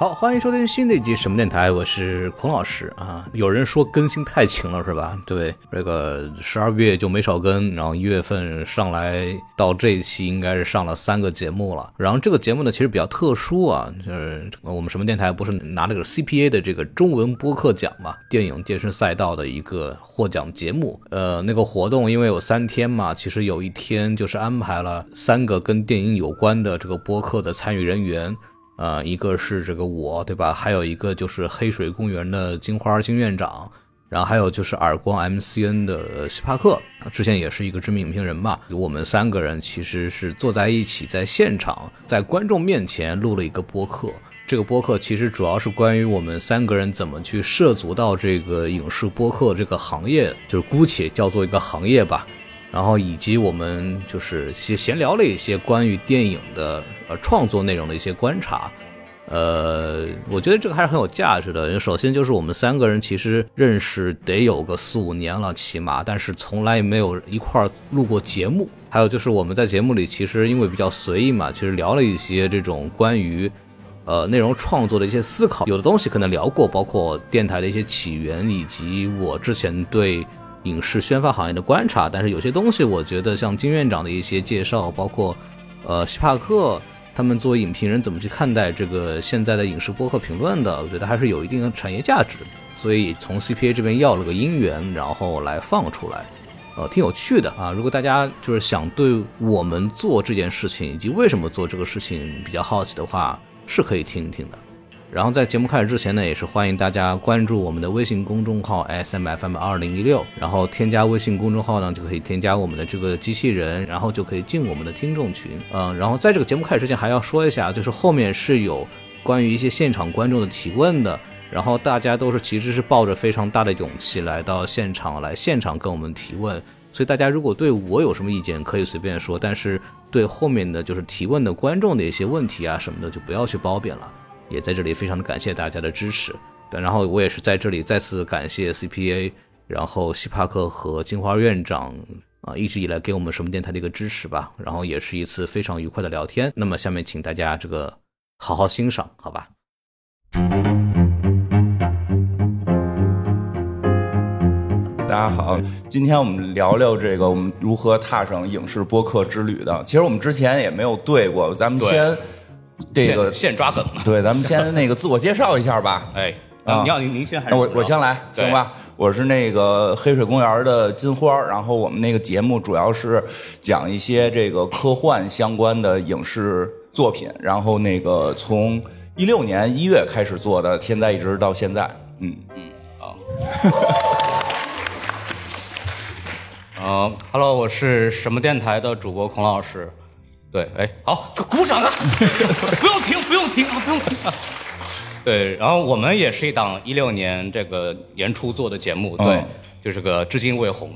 好，欢迎收听新的一集什么电台，我是孔老师啊。有人说更新太勤了是吧？对，这个12月就没少更，然后1月份上来到这一期应该是上了3个节目了。然后这个节目呢其实比较特殊啊，就是我们什么电台不是拿这个 CPA 的这个中文播客奖嘛，电影健身赛道的一个获奖节目。那个活动因为有3天嘛，其实有一天就是安排了3个跟电影有关的这个播客的参与人员。一个是这个我，对吧？还有一个就是黑水公园的金花金院长，然后还有就是耳光 MCN 的西帕克，之前也是一个知名影评人嘛。我们3个人其实是坐在一起，在现场，在观众面前录了一个播客。这个播客其实主要是关于我们3个人怎么去涉足到这个影视播客这个行业，就是姑且叫做一个行业吧。然后以及我们就是闲聊了一些关于电影的创作内容的一些观察，我觉得这个还是很有价值的。首先就是我们3个人其实认识得有个4-5年了起码，但是从来没有一块录过节目。还有就是我们在节目里其实因为比较随意嘛，其实聊了一些这种关于内容创作的一些思考，有的东西可能聊过，包括电台的一些起源以及我之前对影视宣发行业的观察。但是有些东西我觉得像金院长的一些介绍，包括西帕克他们作为影评人怎么去看待这个现在的影视播客评论的，我觉得还是有一定的产业价值，所以从 CPA 这边要了个因缘，然后来放出来，挺有趣的啊。如果大家就是想对我们做这件事情以及为什么做这个事情比较好奇的话，是可以听一听的。然后在节目开始之前呢，也是欢迎大家关注我们的微信公众号 SMFM2016， 然后添加微信公众号呢就可以添加我们的这个机器人，然后就可以进我们的听众群。然后在这个节目开始之前还要说一下，就是后面是有关于一些现场观众的提问的，然后大家都是其实是抱着非常大的勇气来到现场，来现场跟我们提问。所以大家如果对我有什么意见可以随便说，但是对后面的就是提问的观众的一些问题啊什么的就不要去包贬了。也在这里非常的感谢大家的支持，然后我也是在这里再次感谢 CPA， 然后西帕克和金花院长啊，一直以来给我们什么电台的一个支持吧，然后也是一次非常愉快的聊天。那么下面请大家这个好好欣赏，好吧？大家好，今天我们聊聊这个我们如何踏上影视播客之旅的。其实我们之前也没有对过，咱们先。这个现抓梗了，对，咱们先那个自我介绍一下吧。哎，您先还是我先来，行吧？我是那个黑水公园的金花，然后我们那个节目主要是讲一些这个科幻相关的影视作品，然后那个从16年1月开始做的，现在一直到现在，好。Hello， 我是什么电台的主播孔老师。对，哎，好，鼓掌啊！不用停。对，然后我们也是一档16年这个年初做的节目，对，就是个至今未红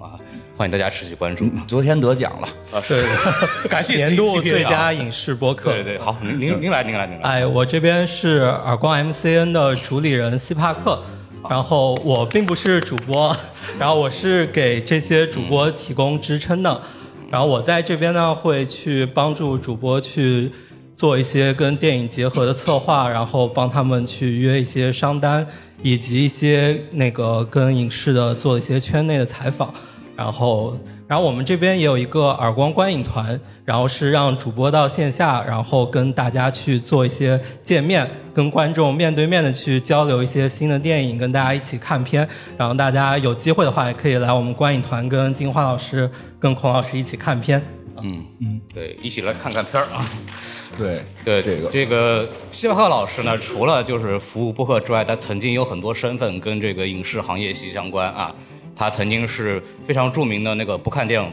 啊，欢迎大家持续关注。昨天得奖了啊，是，感谢年度最佳影视播客。对对，好，您来。哎，我这边是耳光 MCN 的主理人西帕克。然后我并不是主播，然后我是给这些主播提供支撑的。然后我在这边呢，会去帮助主播去做一些跟电影结合的策划，然后帮他们去约一些商单，以及一些那个跟影视的做一些圈内的采访。然后我们这边也有一个耳光观影团，然后是让主播到线下，然后跟大家去做一些见面，跟观众面对面的去交流一些新的电影，跟大家一起看片。然后大家有机会的话，也可以来我们观影团跟金花老师、跟孔老师一起看片。对，一起来看看片啊。对，这个西帕克老师呢，除了就是服务播客之外，他曾经有很多身份跟这个影视行业息息相关啊。他曾经是非常著名的那个看电影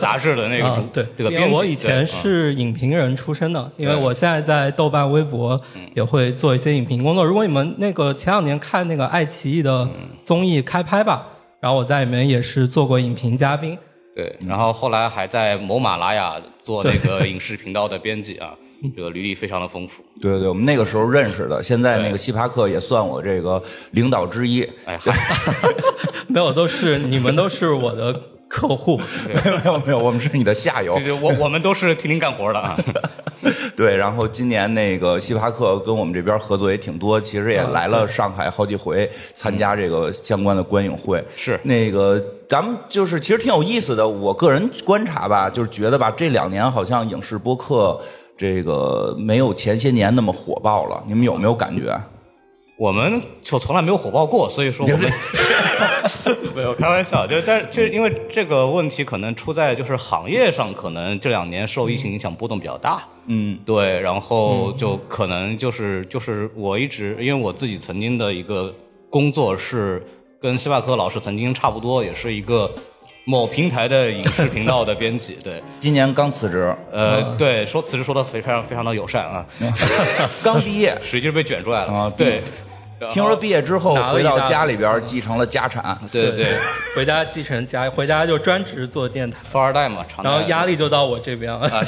杂志的那个主对这个编辑。因为我以前是影评人出身的，因为我现在在豆瓣、微博也会做一些影评工作。如果你们那个前2年看那个爱奇艺的综艺《开拍吧》，然后我在里面也是做过影评嘉宾。对，然后后来还在某马拉雅做那个影视频道的编辑啊。这个履历非常的丰富。对，我们那个时候认识的，现在那个西帕克也算我这个领导之一。哎，没有，都是你们都是我的客户，没有，我们是你的下游。对，我们都是替您干活的啊。对，然后今年那个星巴克跟我们这边合作也挺多，其实也来了上海好几回参加这个相关的观影会。是那个咱们就是其实挺有意思的，我个人观察吧，就是觉得吧，这2年好像影视播客这个没有前些年那么火爆了，你们有没有感觉？我们就从来没有火爆过，所以说我们没有开玩笑，就但是就因为这个问题可能出在就是行业上，可能这2年受疫情影响波动比较大。嗯，对，然后就可能就是我一直因为我自己曾经的一个工作是跟星巴克老师曾经差不多，也是一个某平台的影视频道的编辑，对，今年刚辞职，对，说辞职说的非常非常的友善啊，刚毕业，实际是被卷出来了啊，对。听说毕业之后回到家里边继承了家产，对对，回家继承家，回家就专职做电台，富二代嘛，然后压力就到我这边了，啊、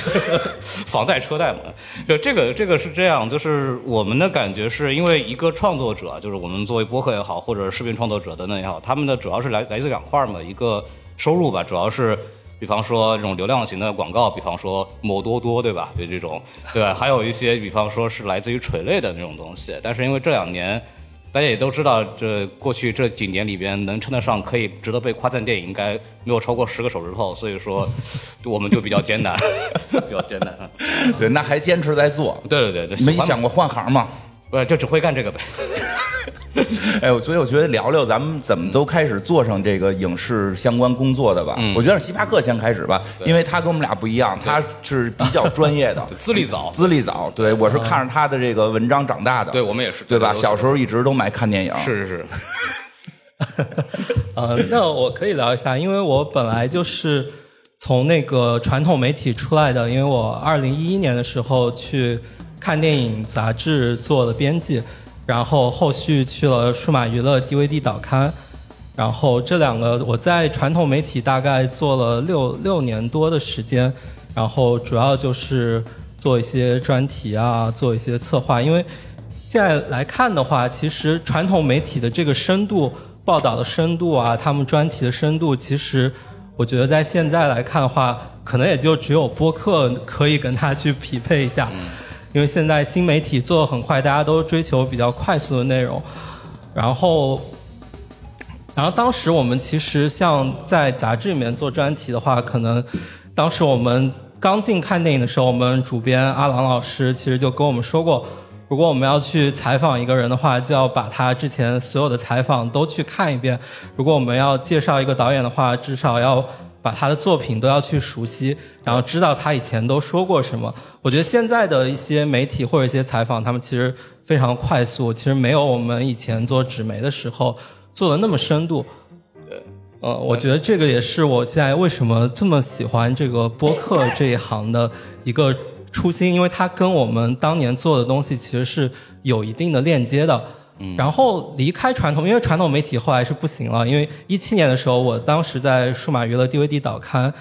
房贷车贷嘛，就这个是这样，就是我们的感觉是因为一个创作者，就是我们作为播客也好，或者视频创作者等等也好，他们的主要是来自2块嘛，一个收入吧，主要是。比方说这种流量型的广告，比方说某多多，对吧？对这种，对吧？还有一些，比方说是来自于垂类的那种东西。但是因为这2年，大家也都知道，这过去这几年里边能称得上可以值得被夸赞电影，应该没有超过10个手指头，所以说我们就比较艰难，比较艰难。对，那还坚持在做。对对对，没想过换行吗？不是，就只会干这个呗。哎，所以我觉得聊聊咱们怎么都开始做上这个影视相关工作的吧。我觉得星巴克先开始吧，因为他跟我们俩不一样，他是比较专业的，资历早。对，我是看着他的这个文章长大的。对，我们也是，对吧？小时候一直都买看电影。是。那我可以聊一下，因为我本来就是从那个传统媒体出来的，因为我2011年的时候去看电影杂志做了编辑。然后后续去了数码娱乐 DVD 导刊，然后这2个我在传统媒体大概做了六年多的时间，然后主要就是做一些专题啊，做一些策划。因为现在来看的话，其实传统媒体的这个深度报道的深度啊，他们专题的深度，其实我觉得在现在来看的话，可能也就只有播客可以跟它去匹配一下。因为现在新媒体做得很快，大家都追求比较快速的内容。然后当时我们其实像在杂志里面做专题的话，可能当时我们刚进看电影的时候，我们主编阿郎老师其实就跟我们说过，如果我们要去采访一个人的话，就要把他之前所有的采访都去看一遍。如果我们要介绍一个导演的话，至少要把他的作品都要去熟悉，然后知道他以前都说过什么。我觉得现在的一些媒体或者一些采访，他们其实非常快速，其实没有我们以前做纸媒的时候做的那么深度。对，我觉得这个也是我现在为什么这么喜欢这个播客这一行的一个初心，因为它跟我们当年做的东西其实是有一定的链接的。然后离开传统，因为传统媒体后来是不行了。因为2017年的时候，我当时在数码娱乐 DVD 导刊，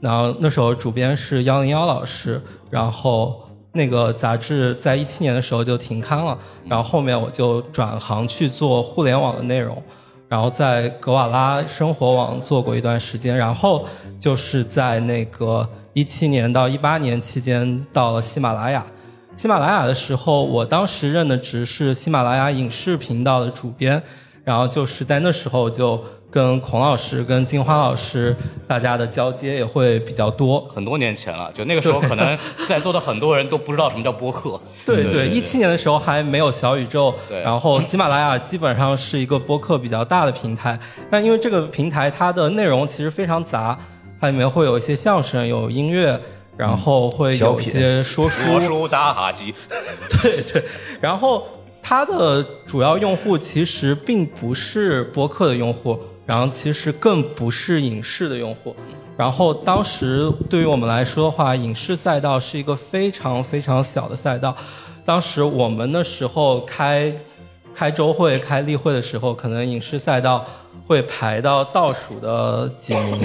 然后那时候主编是101老师，然后那个杂志在2017年的时候就停刊了。然后后面我就转行去做互联网的内容，然后在格瓦拉生活网做过一段时间，然后就是在那个2017年到2018年期间到了喜马拉雅。喜马拉雅的时候，我当时任的职是喜马拉雅影视频道的主编，然后就是在那时候就跟孔老师跟金花老师大家的交接也会比较多，很多年前了，就那个时候可能在座的很多人都不知道什么叫播客。对，2017年的时候还没有小宇宙，然后喜马拉雅基本上是一个播客比较大的平台。但因为这个平台它的内容其实非常杂，它里面会有一些相声，有音乐，然后会有一些说书，扎哈基，对。然后它的主要用户其实并不是播客的用户，然后其实更不是影视的用户。然后当时对于我们来说的话，影视赛道是一个非常非常小的赛道。当时我们那时候开周会、开例会的时候，可能影视赛道会排到倒数的几名，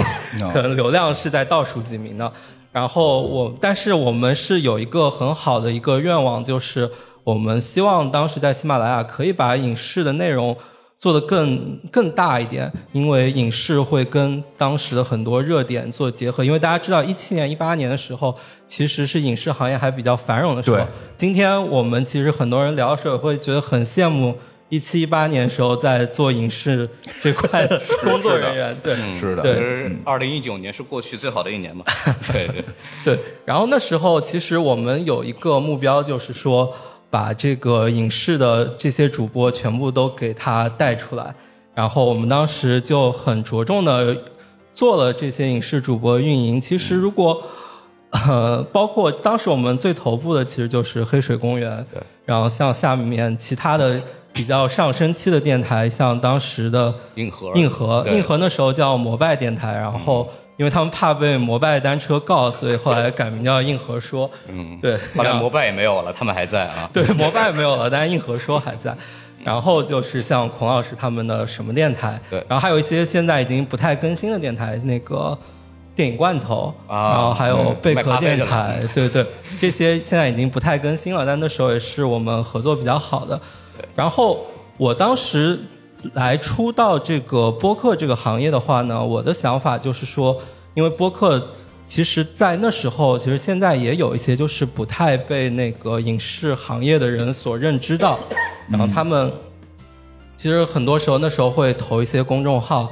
可能流量是在倒数几名的。然后但是我们是有一个很好的一个愿望，就是我们希望当时在喜马拉雅可以把影视的内容做得更大一点，因为影视会跟当时的很多热点做结合，因为大家知道17年、18年的时候其实是影视行业还比较繁荣的时候。今天我们其实很多人聊的时候会觉得很羡慕17、18年时候在做影视这块工作人员。对，是的，对，2019年是过去最好的一年嘛。对对对，然后那时候其实我们有一个目标，就是说把这个影视的这些主播全部都给他带出来，然后我们当时就很着重的做了这些影视主播运营。其实如果包括当时我们最头部的其实就是黑水公园，然后像下面其他的比较上升期的电台，像当时的硬核那时候叫摩拜电台，然后因为他们怕被摩拜单车告，所以后来改名叫硬核说。嗯，对，后来摩拜也没有了，他们还在啊。对，摩拜没有了，但是硬核说还在。然后就是像孔老师他们的什么电台，对，然后还有一些现在已经不太更新的电台，那个电影罐头啊，然后还有贝壳电台，对对，这些现在已经不太更新了，但那时候也是我们合作比较好的。然后我当时来出道这个播客这个行业的话呢，我的想法就是说，因为播客其实在那时候其实现在也有一些就是不太被那个影视行业的人所认知到，然后他们其实很多时候那时候会投一些公众号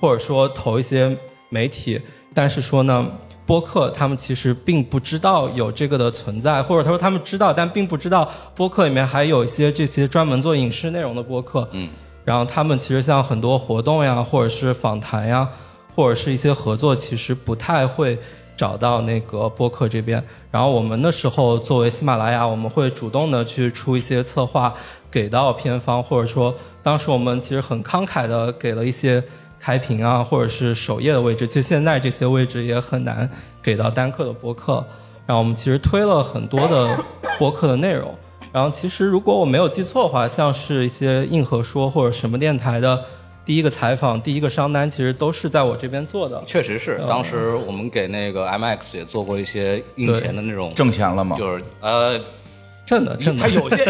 或者说投一些媒体，但是说呢播客他们其实并不知道有这个的存在，或者他说他们知道但并不知道播客里面还有一些这些专门做影视内容的播客。嗯，然后他们其实像很多活动呀或者是访谈呀或者是一些合作其实不太会找到那个播客这边。然后我们那时候作为喜马拉雅，我们会主动的去出一些策划给到片方，或者说当时我们其实很慷慨的给了一些开屏啊或者是首页的位置，其实现在这些位置也很难给到单客的播客。然后我们其实推了很多的播客的内容，然后其实如果我没有记错的话，像是一些硬核说或者什么电台的第一个采访第一个商单其实都是在我这边做的。确实是，当时我们给那个 MX 也做过一些印钱的那种。挣钱了吗？就是真的，他有些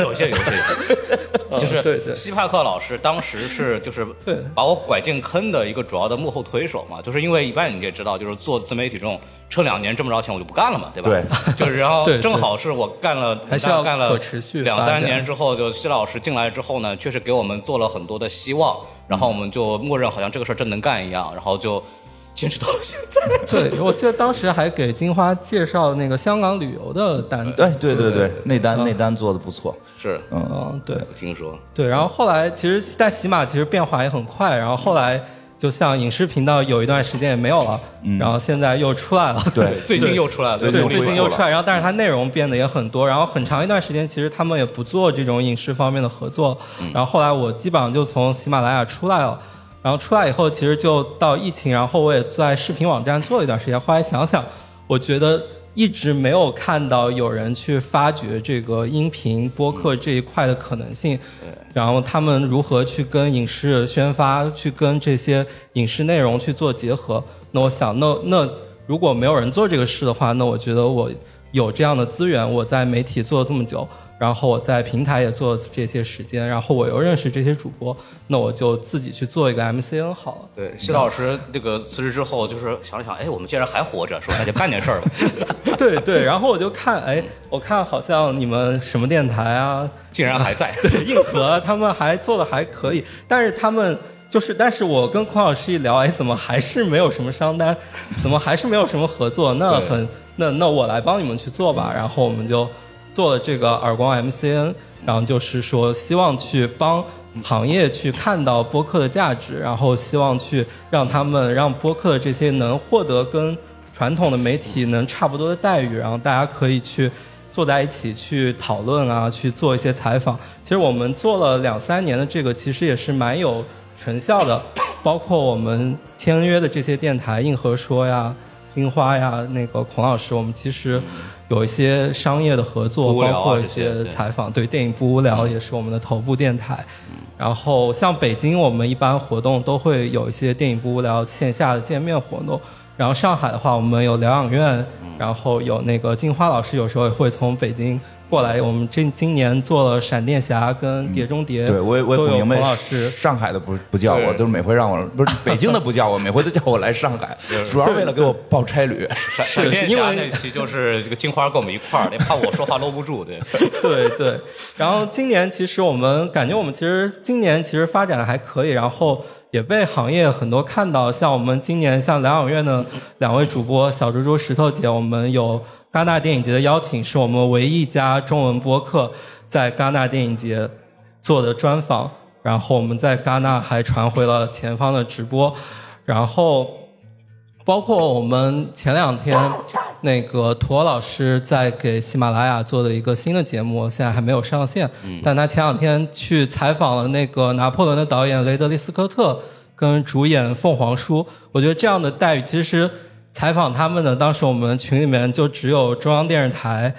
就是对对，希帕克老师当时是就是把我拐进坑的一个主要的幕后推手嘛，就是因为一般你也知道，就是做自媒体这种撑2年挣不着钱我就不干了嘛，对吧？对，就是然后正好是我干了2-3年之后，就希老师进来之后呢，确实给我们做了很多的希望，然后我们就默认好像这个事儿真能干一样，然后就坚持到现在。对，我记得当时还给金花介绍那个香港旅游的单子。对，那单做的不错。是，对，我听说。对，然后后来其实在喜马其实变化也很快，然后后来就像影视频道有一段时间也没有了，然后现在又出来了。对，最近又出来了，然后但是它内容变得也很多，然后很长一段时间其实他们也不做这种影视方面的合作，然后后来我基本上就从喜马拉雅出来了。然后出来以后其实就到疫情，然后我也在视频网站做了一段时间，后来想想我觉得一直没有看到有人去发掘这个音频播客这一块的可能性，然后他们如何去跟影视宣发去跟这些影视内容去做结合。那我想那如果没有人做这个事的话，那我觉得我有这样的资源，我在媒体做了这么久，然后我在平台也做这些时间，然后我又认识这些主播，那我就自己去做一个 MCN 好了。对，希老师那个辞职之后就是想了想，哎，我们既然还活着，说那就干点事儿吧。对对，然后我就看，哎，我看好像你们什么电台啊，竟然还在。对，硬核他们还做的还可以，但是他们就是，但是我跟孔老师一聊，哎，怎么还是没有什么商单，怎么还是没有什么合作？那我来帮你们去做吧。然后我们就做了这个耳光 MCN， 然后就是说希望去帮行业去看到播客的价值，然后希望去让他们让播客这些能获得跟传统的媒体能差不多的待遇，然后大家可以去坐在一起去讨论啊，去做一些采访。其实我们做了2-3年的这个其实也是蛮有成效的，包括我们签约的这些电台硬核说呀樱花呀那个孔老师，我们其实有一些商业的合作，包括一些采访。对，电影不无聊也是我们的头部电台。然后像北京我们一般活动都会有一些电影不无聊线下的见面活动，然后上海的话我们有疗养院，然后有那个金花老师有时候也会从北京过来，我们今年做了闪电侠跟碟中谍，对我不明白，上海的不叫我，都是每回让我不是北京的不叫我，每回都叫我来上海，主要为了给我报差旅。闪电侠那期就是这个金花跟我们一块儿，那怕我说话搂不住，对对对。然后今年其实我们感觉我们今年发展的还可以，然后也被行业很多看到，像我们今年像疗养院的两位主播小猪猪、石头姐，我们有戛纳电影节的邀请，是我们唯一一家中文播客在戛纳电影节做的专访，然后我们在戛纳还传回了前方的直播，然后包括我们前两天那个陀老师在给喜马拉雅做的一个新的节目，现在还没有上线，但他前两天去采访了那个拿破仑的导演雷德利斯科特跟主演凤凰叔，我觉得这样的待遇，其实采访他们呢，当时我们群里面就只有中央电视台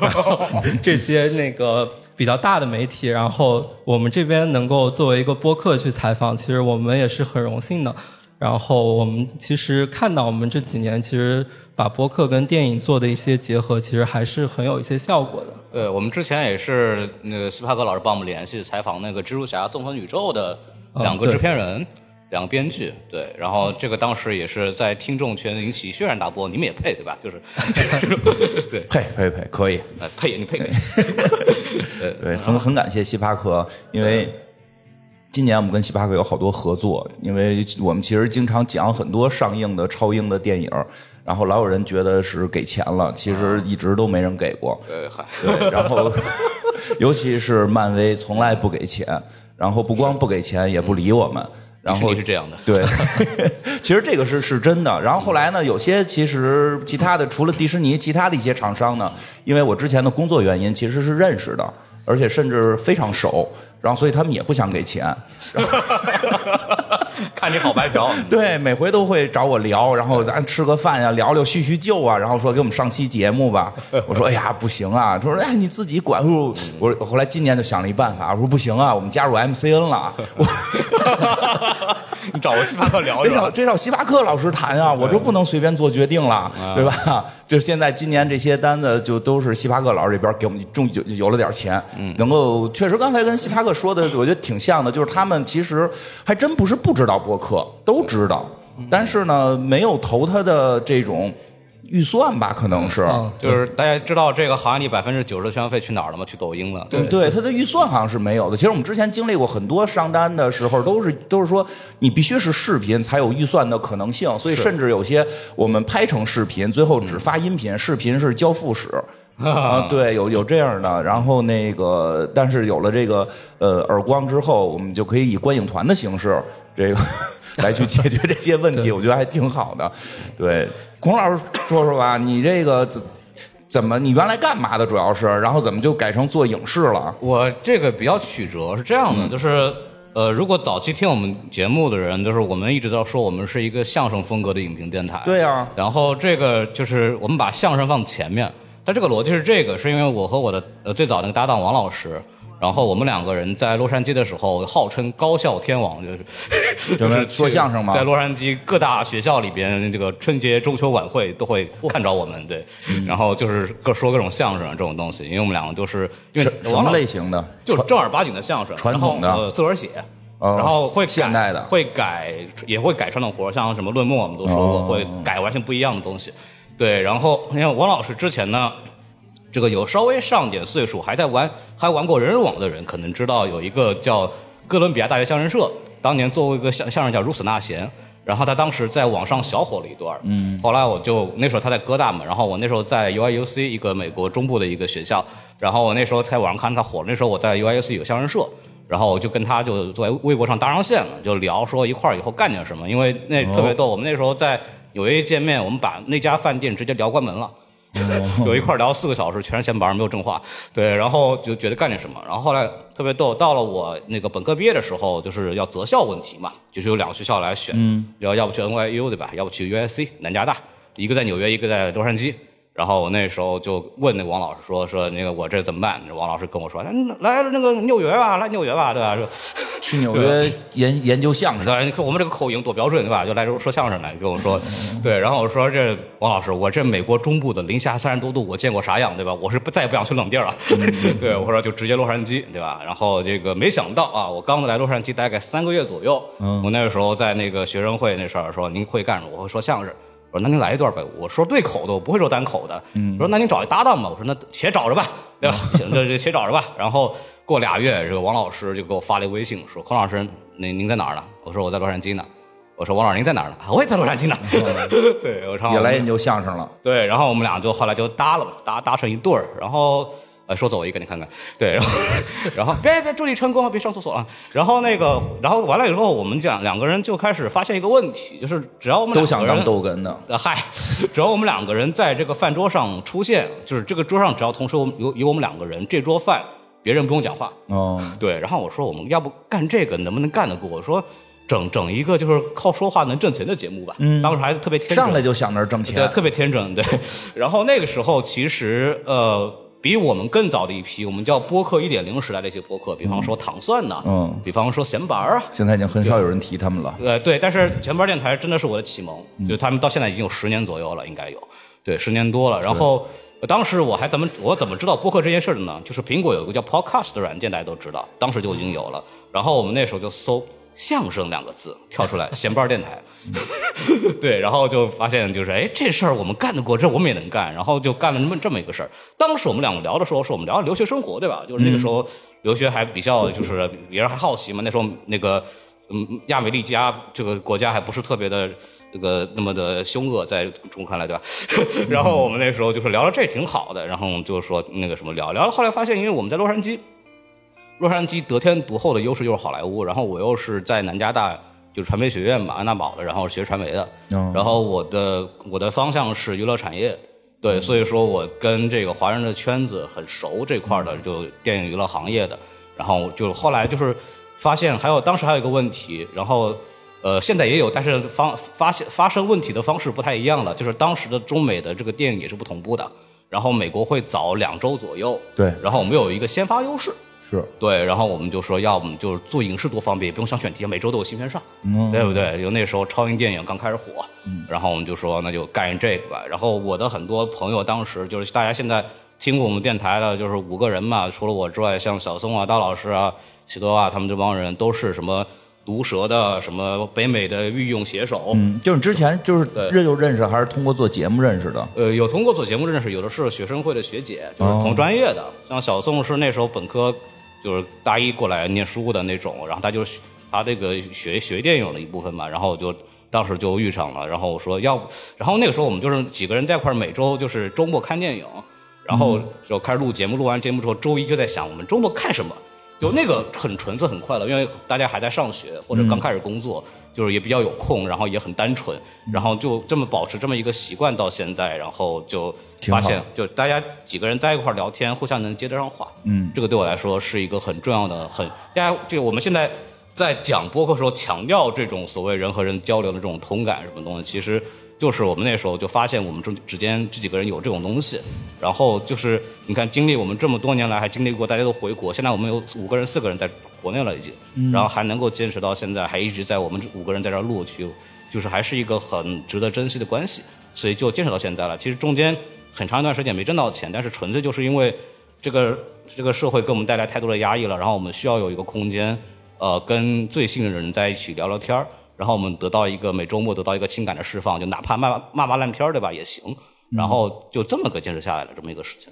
然后这些那个比较大的媒体，然后我们这边能够作为一个播客去采访，其实我们也是很荣幸的。然后我们其实看到我们这几年其实把播客跟电影做的一些结合，其实还是很有一些效果的。我们之前也是那个斯帕克老师帮我们联系采访那个蜘蛛侠纵横宇宙的两个制片人、两个编剧，对，然后这个当时也是在听众群引起轩然大波，你们也配对吧？就是对，配可以，配你配可以对，很感谢西帕克，因为今年我们跟星巴克有好多合作，因为我们其实经常讲很多上映的超英的电影，然后老有人觉得是给钱了，其实一直都没人给过。对，然后尤其是漫威从来不给钱，然后不光不给钱也不理我们。然后是这样的，对，其实这个是真的。然后后来呢，有些其实其他的除了迪士尼，其他的一些厂商呢，因为我之前的工作原因其实是认识的，而且甚至非常熟。然后所以他们也不想给钱，看你好白嫖。对，每回都会找我聊，然后咱吃个饭呀、聊聊叙旧啊，然后说给我们上期节目吧。我说哎呀不行啊，说哎你自己管。我后来今年就想了一办法，我说不行啊，我们加入 MCN 了。你找个星巴克聊一聊，这找星巴克老师谈啊，我就不能随便做决定了，对吧？就现在今年这些单子就都是星巴克老师这边给我们终于有了点钱，能够确实刚才跟星巴克说的我觉得挺像的，就是他们其实还真不是不知道播客，都知道，但是呢没有投他的这种预算吧，可能是、就是大家知道这个行业里90%的宣传费去哪儿了吗？去抖音了。对，他的预算好像是没有的。其实我们之前经历过很多商单的时候，都是说你必须是视频才有预算的可能性，所以甚至有些我们拍成视频，最后只发音频，视频是交付使。对，有这样的，然后那个，但是有了这个耳光之后，我们就可以以观影团的形式这个来去解决这些问题，我觉得还挺好的。对，孔老师说吧，你这个怎么你原来干嘛的主要是，然后怎么就改成做影视了？我这个比较曲折，是这样的，就是如果早期听我们节目的人，就是我们一直都说我们是一个相声风格的影评电台。对啊，然后这个就是我们把相声放前面。但这个逻辑是这个，是因为我和我的最早那个搭档王老师，然后我们两个人在洛杉矶的时候号称高校天王，就是说相声嘛，在洛杉矶各大学校里边，这个春节中秋晚会都会看着我们，对，然后就是说各种相声这种东西，因为我们两个都是因为什么类型的，就是正儿八经的相声，传统的，自个儿写。然后会改现代的，会改也会改传统活，像什么论墨我们都说过，会改完全不一样的东西。对，然后你看王老师之前呢，这个有稍微上点岁数还玩过人人网的人，可能知道有一个叫哥伦比亚大学相声社，当年做过一个相声叫《如此那贤》，然后他当时在网上小火了一段，后来我就那时候他在哥大嘛，然后我那时候在 UIUC 一个美国中部的一个学校，然后我那时候在网上看他火了，那时候我在 UIUC 有相声社。然后我就跟他就在微博上搭上线了，就聊说一块儿以后干点什么，因为那特别逗。我们那时候在纽约见面，我们把那家饭店直接聊关门了，有一块儿聊4个小时，全是闲白没有正话。对，然后就觉得干点什么。然后后来特别逗，到了我那个本科毕业的时候，就是要择校问题嘛，就是有两个学校来选，要不去 NYU 对吧，要不去 USC 南加大，一个在纽约，一个在洛杉矶。然后我那时候就问那王老师说那个我这怎么办？王老师跟我说来那个纽约吧，来纽约吧，对吧？去纽约研究相声。对，你说我们这个口音多标准，对吧？就来说相声来，跟我说，对。然后我说这王老师，我这美国中部的零下30多度，我见过啥样，对吧？我是再也不想去冷地儿了。对，我说就直接洛杉矶，对吧？然后这个没想到啊，我刚来洛杉矶大概3个月左右，我那个时候在那个学生会那事儿说您会干什么？我会说相声。我说那您来一段呗，我说对口的，我不会说单口的。我说那您找一搭档吧，我说那且找着吧，对吧？且找着吧。然后过2月，这个王老师就给我发了一微信，说孔老师，您在哪儿呢？我说我在洛杉矶呢。我说王老师您在哪儿呢？我也在洛杉矶呢。对，我唱也来研究相声了。对，然后我们俩就后来就搭了嘛，搭成一对儿，然后。说走一个你看看，对，然后别祝你成功啊，别上厕所啊。然后完了以后，我们两个人就开始发现一个问题，就是只要我们两个人都想当逗哏的，只要我们两个人在这个饭桌上出现，就是这个桌上只要同时有我们两个人，这桌饭别人不用讲话。对。然后我说我们要不干这个能不能干得过？我说整一个就是靠说话能挣钱的节目吧。当时还特别天真，上来就想着挣钱，对，特别天真，对。然后那个时候其实比我们更早的一批，我们叫播客 1.0 时代的一些播客，比方说糖蒜呐，比方说闲白啊，现在已经很少有人提他们了。对，但是闲白电台真的是我的启蒙，就他们到现在已经有10年左右了，应该有，对，10年多了。然后当时我怎么知道播客这件事的呢？就是苹果有一个叫 Podcast 的软件，大家都知道，当时就已经有了。然后我们那时候就搜相声2个字跳出来，闲白电台。对，然后就发现就是这事儿我们干得过，这我们也能干，然后就干了这么一个事儿。当时我们两个聊的时候，是我们聊留学生活，对吧？就是那个时候留学还比较就是别人还好奇嘛，那时候那个亚美利加这个国家还不是特别的这个那么的凶恶，在中国看来，对吧？然后我们那时候就是聊了这挺好的，然后我们就说那个什么聊了，后来发现因为我们在洛杉矶得天独厚的优势就是好莱坞，然后我又是在南加大就是传媒学院嘛，安娜堡的，然后学传媒的，然后我的方向是娱乐产业，对，所以说我跟这个华人的圈子很熟，这块的就电影娱乐行业的，然后就后来就是发现当时还有一个问题，然后现在也有，但是发生问题的方式不太一样了，就是当时的中美的这个电影也是不同步的，然后美国会早2周左右，对，然后我们有一个先发优势。是对，然后我们就说要么就是做影视多方便，也不用想选题，每周都有新片上，对不对？有那时候超英电影刚开始火，然后我们就说那就干这个吧。然后我的很多朋友当时就是大家现在听过我们电台的，就是5个人嘛，除了我之外，像小松啊、大老师啊、喜多啊，他们这帮人都是什么毒舌的，什么北美的御用写手，就是之前就是认识还是通过做节目认识的？有通过做节目认识，有的是学生会的学姐，就是同专业的，像小松是那时候本科。就是大1过来念书的那种，然后他这个学电影的一部分嘛，然后就当时就遇上了，然后我说要不，然后那个时候我们就是几个人在一块，每周就是周末看电影，然后就开始录节目，录完节目之后周一就在想我们周末看什么，就那个很纯粹很快乐，因为大家还在上学或者刚开始工作，就是也比较有空，然后也很单纯，然后就这么保持这么一个习惯到现在，然后就发现就大家几个人在一块聊天，互相能接得上话，这个对我来说是一个很重要的，大家这个我们现在在讲播客时候强调这种所谓人和人交流的这种同感什么东西，其实就是我们那时候就发现我们之间这几个人有这种东西，然后就是你看经历我们这么多年来还经历过大家都回国，现在我们有5个人4个人在国内了已经，然后还能够坚持到现在，还一直在我们5个人在这录去，就是还是一个很值得珍惜的关系，所以就坚持到现在了。其实中间很长一段时间没挣到钱，但是纯粹就是因为这个社会给我们带来太多的压抑了，然后我们需要有一个空间跟最信任的人在一起聊聊天，然后我们每周末得到一个情感的释放，就哪怕骂烂片，对吧，也行，然后就这么个坚持下来了这么一个事情。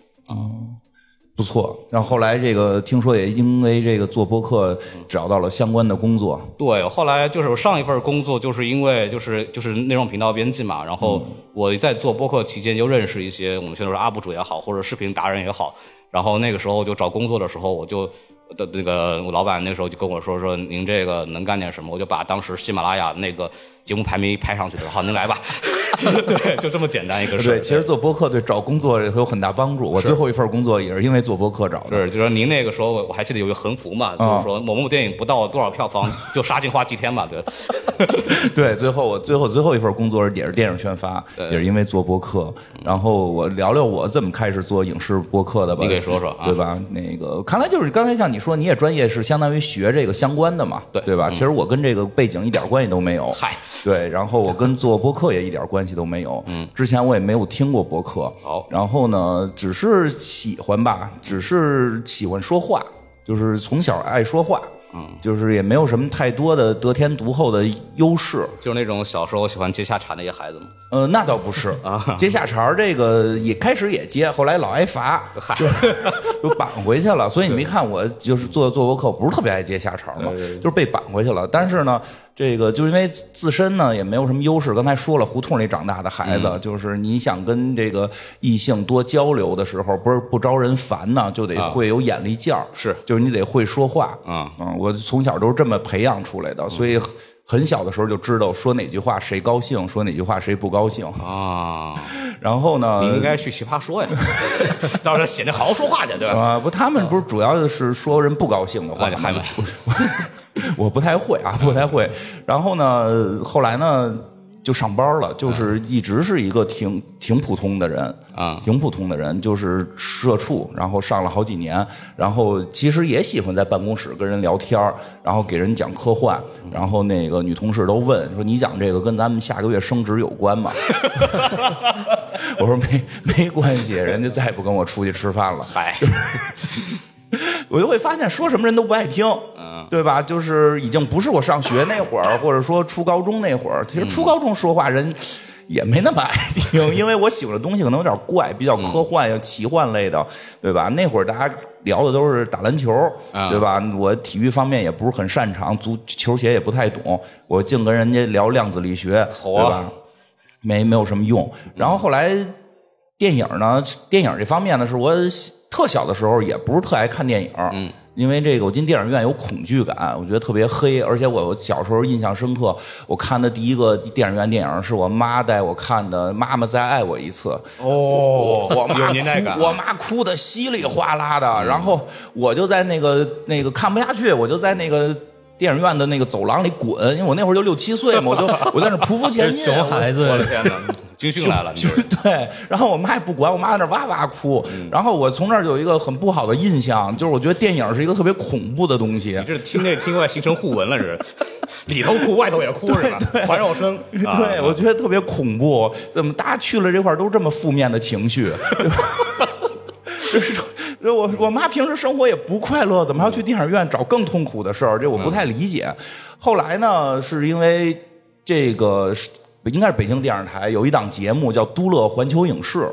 不错。然后后来这个听说也因为这个做播客找到了相关的工作。对，后来就是我上一份工作就是因为就是内容频道编辑嘛，然后我在做播客期间就认识一些我们现在说UP主也好，或者视频达人也好，然后那个时候就找工作的时候我就的那个我老板那时候就跟我说您这个能干点什么，我就把当时喜马拉雅那个节目排名拍上去了，好，您来吧。对，就这么简单一个事。对，其实做播客对找工作有很大帮助。我最后一份工作也是因为做播客找的。对，就说您那个时候，我还记得有一个横幅嘛，就是说某某电影不到多少票房就杀进花几天嘛，对。对，最后一份工作也是电影宣发，也是因为做播客。然后我聊聊我怎么开始做影视播客的吧，你给说说、啊，对吧？那个看来就是刚才像你说，你也专业是相当于学这个相关的嘛，对吧、嗯？其实我跟这个背景一点关系都没有。嗨，对，然后我跟做播客也一点关系都没有。嗯，之前我也没有听过播客。好，然后呢，只是喜欢吧，只是喜欢说话，就是从小爱说话。嗯，就是也没有什么太多的得天独厚的优势，就是那种小时候喜欢接下茬那些孩子吗？那倒不是啊，接下茬这个也开始也接，后来老挨罚，就绑回去了。所以你没看我就是做播客，不是特别爱接下茬嘛，就是被绑回去了。但是呢，这个就因为自身呢也没有什么优势，刚才说了，胡同里长大的孩子，就是你想跟这个异性多交流的时候，不是不招人烦呢，就得会有眼力劲儿，是，就是你得会说话啊。我从小都是这么培养出来的，所以很小的时候就知道说哪句话谁高兴，说哪句话谁不高兴啊。然后呢，你应该去奇葩说呀，到时候写那好好说话去，对吧？啊，不，他们不是主要的是说人不高兴的话，还没。我不太会啊，不太会。然后呢，后来呢就上班了，就是一直是一个挺普通的人啊，挺普通的人，就是社畜，然后上了好几年，然后其实也喜欢在办公室跟人聊天，然后给人讲科幻，然后那个女同事都问说你讲这个跟咱们下个月升职有关吗？我说没关系，人家再也不跟我出去吃饭了。嗨。我就会发现说什么人都不爱听，对吧？就是已经不是我上学那会儿，或者说初高中那会儿，其实初高中说话人也没那么爱听，因为我喜欢的东西可能有点怪，比较科幻又奇幻类的，对吧？那会儿大家聊的都是打篮球，对吧？我体育方面也不是很擅长，球鞋也不太懂，我净跟人家聊量子力学，对吧？没有什么用。然后后来电影呢，电影这方面呢，是我特小的时候也不是特爱看电影，因为这个我进电影院有恐惧感，我觉得特别黑，而且我小时候印象深刻，我看的第一个电影院电影是我妈带我看的《妈妈再爱我一次》。哦，我妈哭的稀里哗啦的，然后我就在那个看不下去，我就在那个电影院的那个走廊里滚，因为我那会儿就6、7岁嘛，我在那匍匐前进。熊孩子，我的天哪，军训来了，对。然后我妈也不管，我妈在那哇哇哭。然后我从那儿有一个很不好的印象，就是我觉得电影是一个特别恐怖的东西。你这听外形成互文了，是里头哭外头也哭是吧？环绕声，对，我觉得特别恐怖。怎么大家去了这块都这么负面的情绪？我妈平时生活也不快乐，怎么还要去电影院找更痛苦的事儿？这我不太理解。后来呢，是因为这个应该是北京电视台有一档节目叫《都乐环球影视》。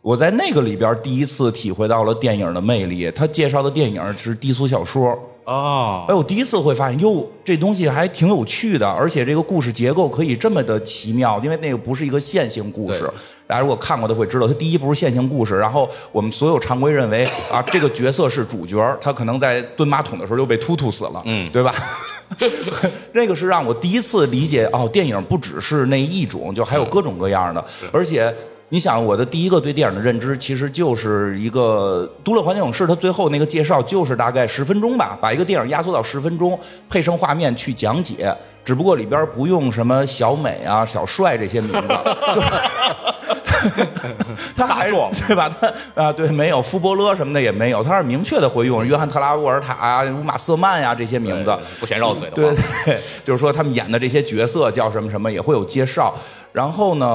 我在那个里边第一次体会到了电影的魅力。他介绍的电影是低俗小说。哦，哎，我第一次会发现，哟，这东西还挺有趣的，而且这个故事结构可以这么的奇妙，因为那个不是一个线性故事。大家如果看过的会知道，它第一不是线性故事，然后我们所有常规认为啊，这个角色是主角，他可能在蹲马桶的时候就被突死了，对吧？这个是让我第一次理解，哦，电影不只是那一种，就还有各种各样的，而且。你想，我的第一个对电影的认知，其实就是一个《都乐环球影视》，它最后那个介绍就是大概10分钟吧，把一个电影压缩到10分钟，配上画面去讲解。只不过里边不用什么小美啊、小帅这些名字，他还说对吧？他啊，对，没有夫伯勒什么的也没有，他是明确的会用约翰特拉沃尔塔啊、乌玛瑟曼呀、这些名字，不嫌绕嘴的。对，就是说他们演的这些角色叫什么什么也会有介绍。然后呢，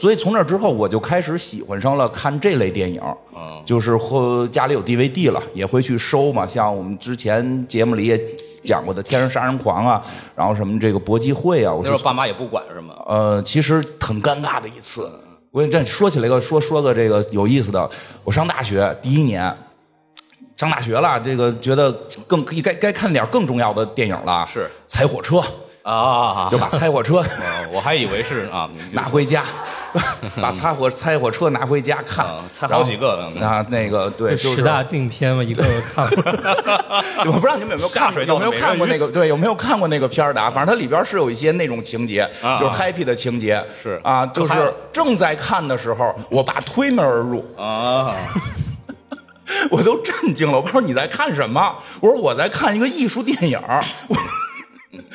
所以从那之后我就开始喜欢上了看这类电影，就是家里有 DVD 了，也会去收嘛。像我们之前节目里也讲过的《天生杀人狂》啊，然后什么这个搏击会啊，我那时候爸妈也不管是吗？其实很尴尬的一次。我跟你这说起来个说个这个有意思的，我上大学第一年。上大学了，这个觉得该看点更重要的电影了，是《踩火车》。就把《猜火车》我还以为是啊拿回家把拆火车拿回家看，拆好几个啊，那个对，就是十大禁片嘛，一个看过。我不知道你们有没有看过，有没有看过那个？对，有没有看过那个片儿的？反正它里边是有一些那种情节，就是 happy 的情节，是啊，就是正在看的时候，我爸推门而入啊。我都震惊了，我说你在看什么？我说我在看一个艺术电影。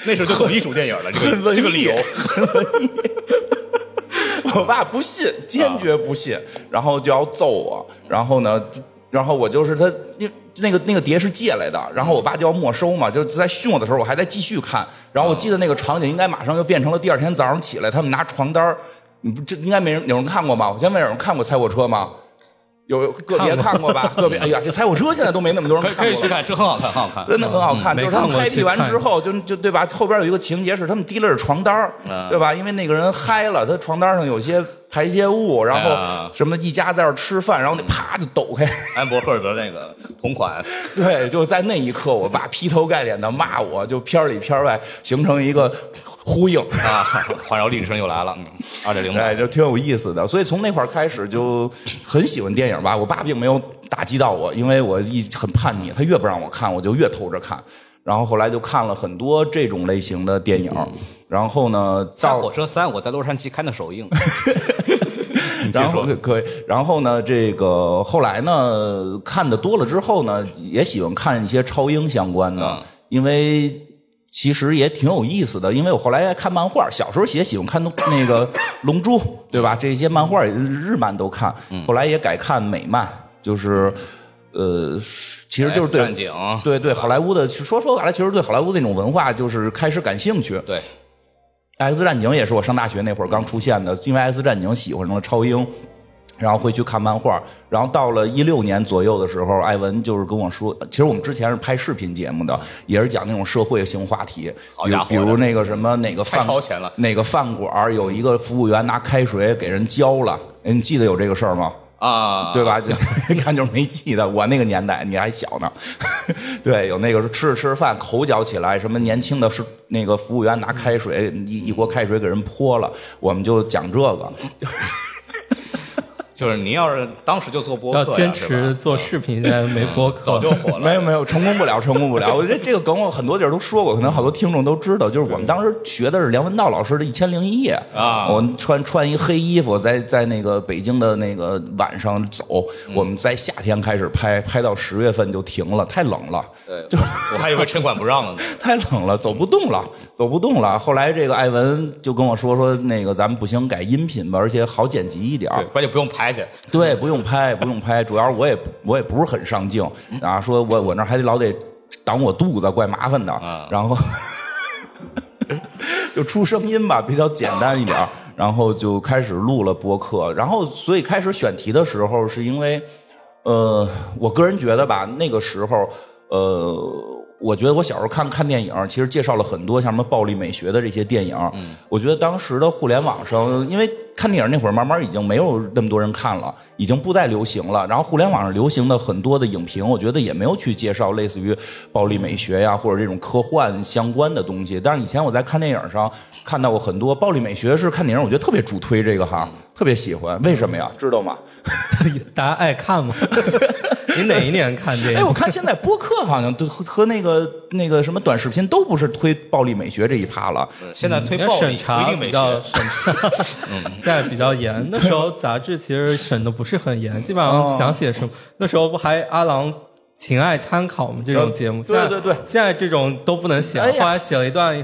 那时候就懂艺术电影了，这个理由。我爸不信，坚决不信，然后就要揍我。然后呢，然后我就是他，那个碟是借来的，然后我爸就要没收嘛，就在训我的时候，我还在继续看。然后我记得那个场景应该马上就变成了第二天早上起来，他们拿床单，你不这应该没人有人看过吧？我先问有人看过《拆火车》吗？有个别看过吧，个别哎呀，这拆火车现在都没那么多人看过了。可以去看，这很好看，很好看，真的很好看。就是他们嗨皮完之后，就对吧？后边有一个情节是他们提了着床单，对吧？因为那个人嗨了，他床单上有些排泄物，然后什么一家在那吃饭，然后那啪就抖开。安伯赫德那个同款，对，就在那一刻，我爸劈头盖脸的骂我，就片里片外形成一个呼应啊！环绕历史又来了，2.0，哎，就挺有意思的。所以从那块开始就很喜欢电影吧。我爸并没有打击到我，因为我很叛逆，他越不让我看，我就越偷着看。然后后来就看了很多这种类型的电影，然后呢，《大火车三》我在洛杉矶看的首映，然后可以，然后呢，这个后来呢，看的多了之后呢，也喜欢看一些超英相关的，因为其实也挺有意思的。因为我后来看漫画，小时候也喜欢看那个《龙珠》，对吧？这些漫画日漫都看，后来也改看美漫，就是。其实就是对好莱坞的，说白了，其实对好莱坞那种文化就是开始感兴趣。对，《X 战警》也是我上大学那会儿刚出现的，因为《X 战警》喜欢上了超英，然后会去看漫画。然后到了2016年左右的时候，艾文就是跟我说，其实我们之前是拍视频节目的，也是讲那种社会性话题，比如那个什么哪个饭馆有一个服务员拿开水给人浇了，你记得有这个事儿吗？啊，对吧？你看就是没记得，我那个年代你还小呢。对，有那个吃着吃着饭口角起来，什么年轻的是那个服务员拿开水一锅开水给人泼了，我们就讲这个。就是你要是当时就做播客，要坚持做视频，现在没播客，早就火了。没有，成功不了。我觉得这个梗我很多地儿都说过，可能好多听众都知道。就是我们当时学的是梁文道老师的《1001夜》啊，我们穿一黑衣服，在那个北京的那个晚上走。我们在夏天开始拍，拍到10月份就停了，太冷了。对，就我还以为城管不让了呢。太冷了，走不动了。后来这个艾文就跟我说那个咱们不行，改音频吧，而且好剪辑一点，对，关键不用拍。对，不用拍，主要我也不是很上镜啊。说我那还得老得挡我肚子，怪麻烦的。然后就出声音吧，比较简单一点。然后就开始录了播客。然后所以开始选题的时候，是因为我个人觉得吧，那个时候我觉得我小时候看电影，其实介绍了很多像什么暴力美学的这些电影。我觉得当时的互联网上，因为看电影那会儿慢慢已经没有那么多人看了，已经不再流行了。然后互联网上流行的很多的影评，我觉得也没有去介绍类似于暴力美学呀，或者这种科幻相关的东西。但是以前我在看电影上看到过很多暴力美学，是看电影我觉得特别主推这个哈，特别喜欢。为什么呀？知道吗？大家爱看吗？你哪一年看这个？哎，我看现在播客好像都和那个什么短视频都不是推暴力美学这一趴了。现在推暴力不一定美学，现在比较严。那时候杂志其实审的不是很严，基本上想写什么，那时候不还阿郎情爱参考我们这种节目？对，现在这种都不能写了。后来写了一段。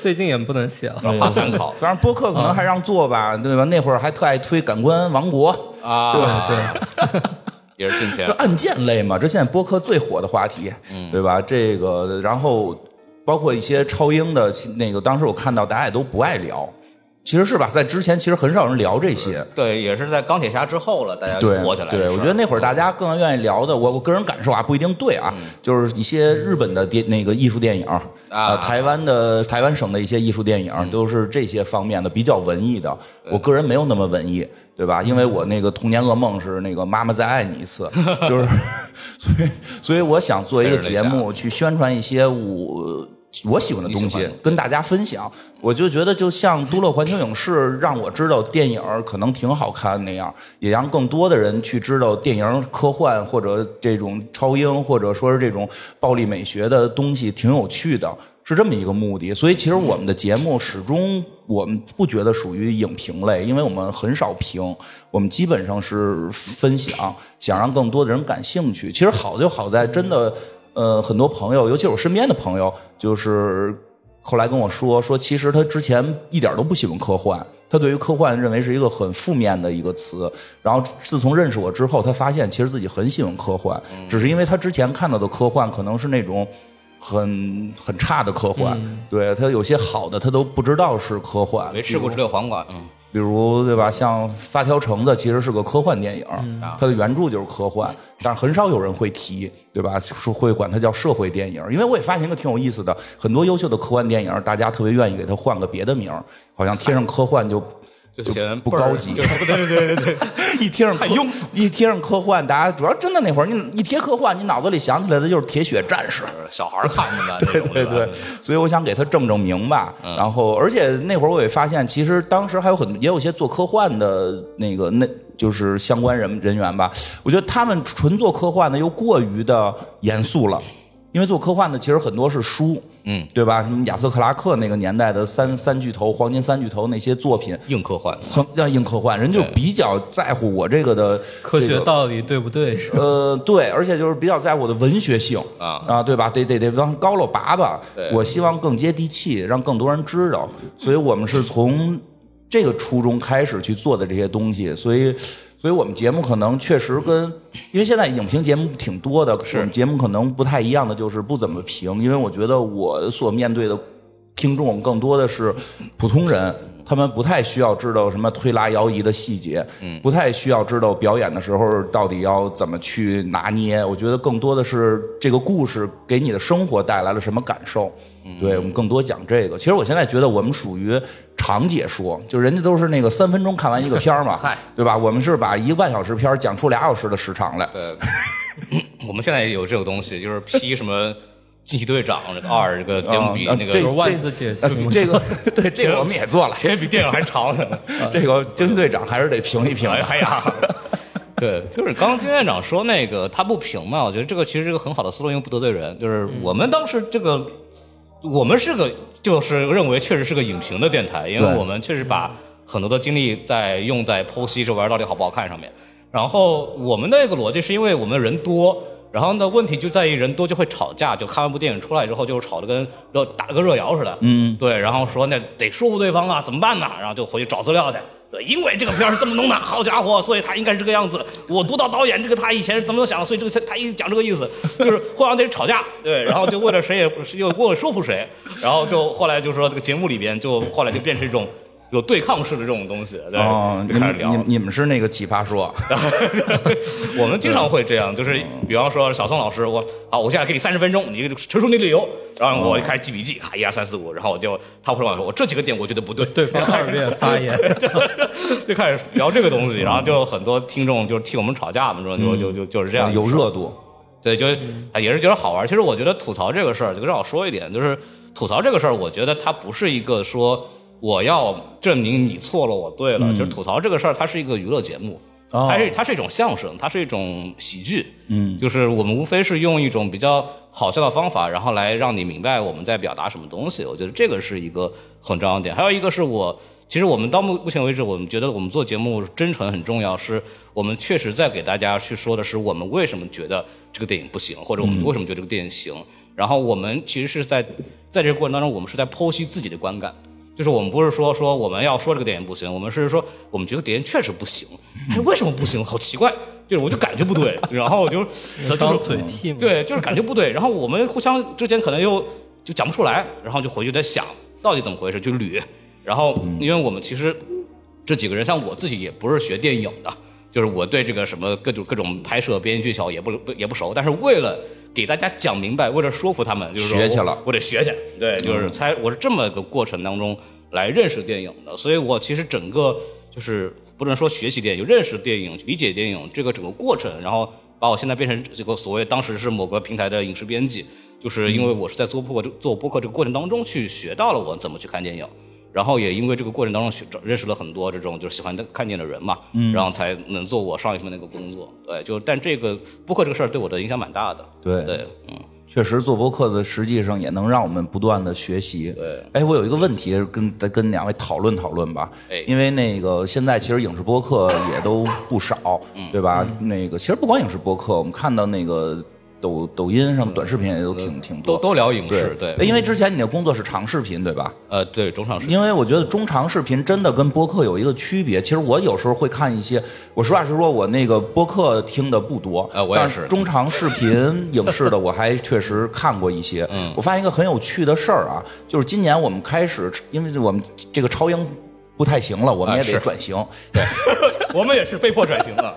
最近也不能写了，好参考。虽然播客可能还让做吧，对吧？那会儿还特爱推《感官王国》啊，对。也是今天案件类嘛，这现在播客最火的话题，对吧？这个，然后包括一些超英的那个，当时我看到大家也都不爱聊，其实是吧？在之前其实很少人聊这些，对，也是在钢铁侠之后了，大家火起来。对，我觉得那会儿大家更愿意聊的，我个人感受啊，不一定对啊，就是一些日本的那个艺术电影啊，台湾省的一些艺术电影，都是这些方面的比较文艺的。我个人没有那么文艺。对吧？因为我那个童年噩梦是那个妈妈再爱你一次，就是，所以我想做一个节目去宣传一些我喜欢的东西跟大家分享，我就觉得就像都乐环球影视让我知道电影可能挺好看那样，也让更多的人去知道电影科幻或者这种超英或者说是这种暴力美学的东西挺有趣的，是这么一个目的。所以其实我们的节目始终我们不觉得属于影评类，因为我们很少评，我们基本上是分享，想让更多的人感兴趣。其实好就好在真的很多朋友，尤其是我身边的朋友，就是后来跟我说其实他之前一点都不喜欢科幻，他对于科幻认为是一个很负面的一个词，然后自从认识我之后他发现其实自己很喜欢科幻，只是因为他之前看到的科幻可能是那种很差的科幻，对，他有些好的他都不知道是科幻，没吃过只有黄瓜，比如对吧，像发条橙子其实是个科幻电影，它的原著就是科幻，但是很少有人会提，对吧，会管它叫社会电影。因为我也发现一个挺有意思的，很多优秀的科幻电影大家特别愿意给它换个别的名，好像贴上科幻就显然不高级，对一贴上科幻，大家主要真的那会儿你一贴科幻，你脑子里想起来的就是铁血战士，小孩看不懂的，对，所以我想给他正正名吧。然后而且那会儿我也发现，其实当时还有也有些做科幻的那就是相关人员吧，我觉得他们纯做科幻的又过于的严肃了。因为做科幻的其实很多是书，对吧？亚瑟克拉克那个年代的三巨头、黄金三巨头那些作品，硬科幻，硬科幻，人就比较在乎我这个的科学道理对不对？是对，而且就是比较在乎我的文学性啊，对吧？得往高了拔吧。我希望更接地气，让更多人知道。所以我们是从这个初衷开始去做的这些东西，所以我们节目可能确实跟，因为现在影评节目挺多的，我们节目可能不太一样的就是不怎么评，因为我觉得我所面对的听众更多的是普通人，他们不太需要知道什么推拉摇移的细节，不太需要知道表演的时候到底要怎么去拿捏，我觉得更多的是这个故事给你的生活带来了什么感受。对，我们更多讲这个。其实我现在觉得我们属于长解说，就人家都是那个3分钟看完一个片嘛，对吧？我们是把1个半小时片讲出2小时的时长来。我们现在也有这个东西，就是批什么惊奇队长这个2这个节目比那个万字解析，对，这个我们也做了，前比电影还长呢。这个惊奇队长还是得评一评。哎呀。对，就是刚刚金院长说那个他不评嘛，我觉得这个其实是个很好的思路，因为不得罪人。就是我们当时这个。我们是个，就是认为确实是个影评的电台，因为我们确实把很多的精力在用在剖析这玩意儿到底好不好看上面。然后我们的一个逻辑是因为我们人多，然后呢问题就在于人多就会吵架，就看完部电影出来之后就吵得跟打了个热窑似的，对，然后说那得说服对方啊，怎么办呢？然后就回去找资料去。对，因为这个片是这么弄的，好家伙，所以他应该是这个样子。我读到导演这个，他以前是怎么想的，所以这个他一讲这个意思，就是会让人吵架。对，然后就为了谁也又为了说服谁，然后就后来就说这个节目里边就后来就变成一种有对抗式的这种东西。对，就开始聊。你们是那个奇葩说，我们经常会这样，就是比方说小宋老师，我现在给你30分钟，你陈述你理由。然后我就开始记笔记，1、2、3、4、5，然后他会说我这几个点我觉得不对，对方2遍发言，就开始聊这个东西，然后就很多听众就替我们吵架嘛，就是这样，有热度，对，就也是觉得好玩。其实我觉得吐槽这个事儿，就让我说一点，就是吐槽这个事儿，我觉得它不是一个说我要证明你错了我对了，就是吐槽这个事儿，它是一个娱乐节目。它是一种相声，它是一种喜剧，就是我们无非是用一种比较好笑的方法，然后来让你明白我们在表达什么东西。我觉得这个是一个很重要的点。还有一个是其实我们到目前为止，我们觉得我们做节目真诚很重要，是我们确实在给大家去说的是我们为什么觉得这个电影不行，或者我们为什么觉得这个电影行。然后我们其实是在这个过程当中，我们是在剖析自己的观感。就是我们不是说我们要说这个电影不行，我们是说我们觉得电影确实不行，为什么不行？好奇怪，就是我就感觉不对，然后我就当嘴替，对，就是感觉不对，然后我们互相之间可能又就讲不出来，然后就回去在想到底怎么回事，就捋。然后因为我们其实这几个人，像我自己也不是学电影的，就是我对这个什么各种拍摄编剧小也不熟，但是为了给大家讲明白，为了说服他们，就是学去了，我得学去。对，就是我是这么个过程当中来认识电影的，所以我其实整个就是不能说学习电影，就认识电影、理解电影这个整个过程，然后把我现在变成这个所谓当时是某个平台的影视编辑，就是因为我是在做播客这个过程当中去学到了我怎么去看电影，然后也因为这个过程当中认识了很多这种就是喜欢看电影的人嘛，然后才能做我上一份那个工作。对，就但这个播客这个事儿对我的影响蛮大的。对对，确实做播客的实际上也能让我们不断的学习。对，哎，我有一个问题跟两位讨论讨论吧。哎，因为那个现在其实影视播客也都不少，对吧？那个其实不光影视播客，我们看到那个。抖音上短视频也都挺多，都聊影视。 对， 对，因为之前你的工作是长视频对吧？对，中长视频。因为我觉得中长视频真的跟播客有一个区别。其实我有时候会看一些，我实话实说我那个播客听的不多，我也是，但是中长视频影视的我还确实看过一些。我发现一个很有趣的事儿啊，就是今年我们开始，因为我们这个超英不太行了，我们也得转型。对，我们也是被迫转型了。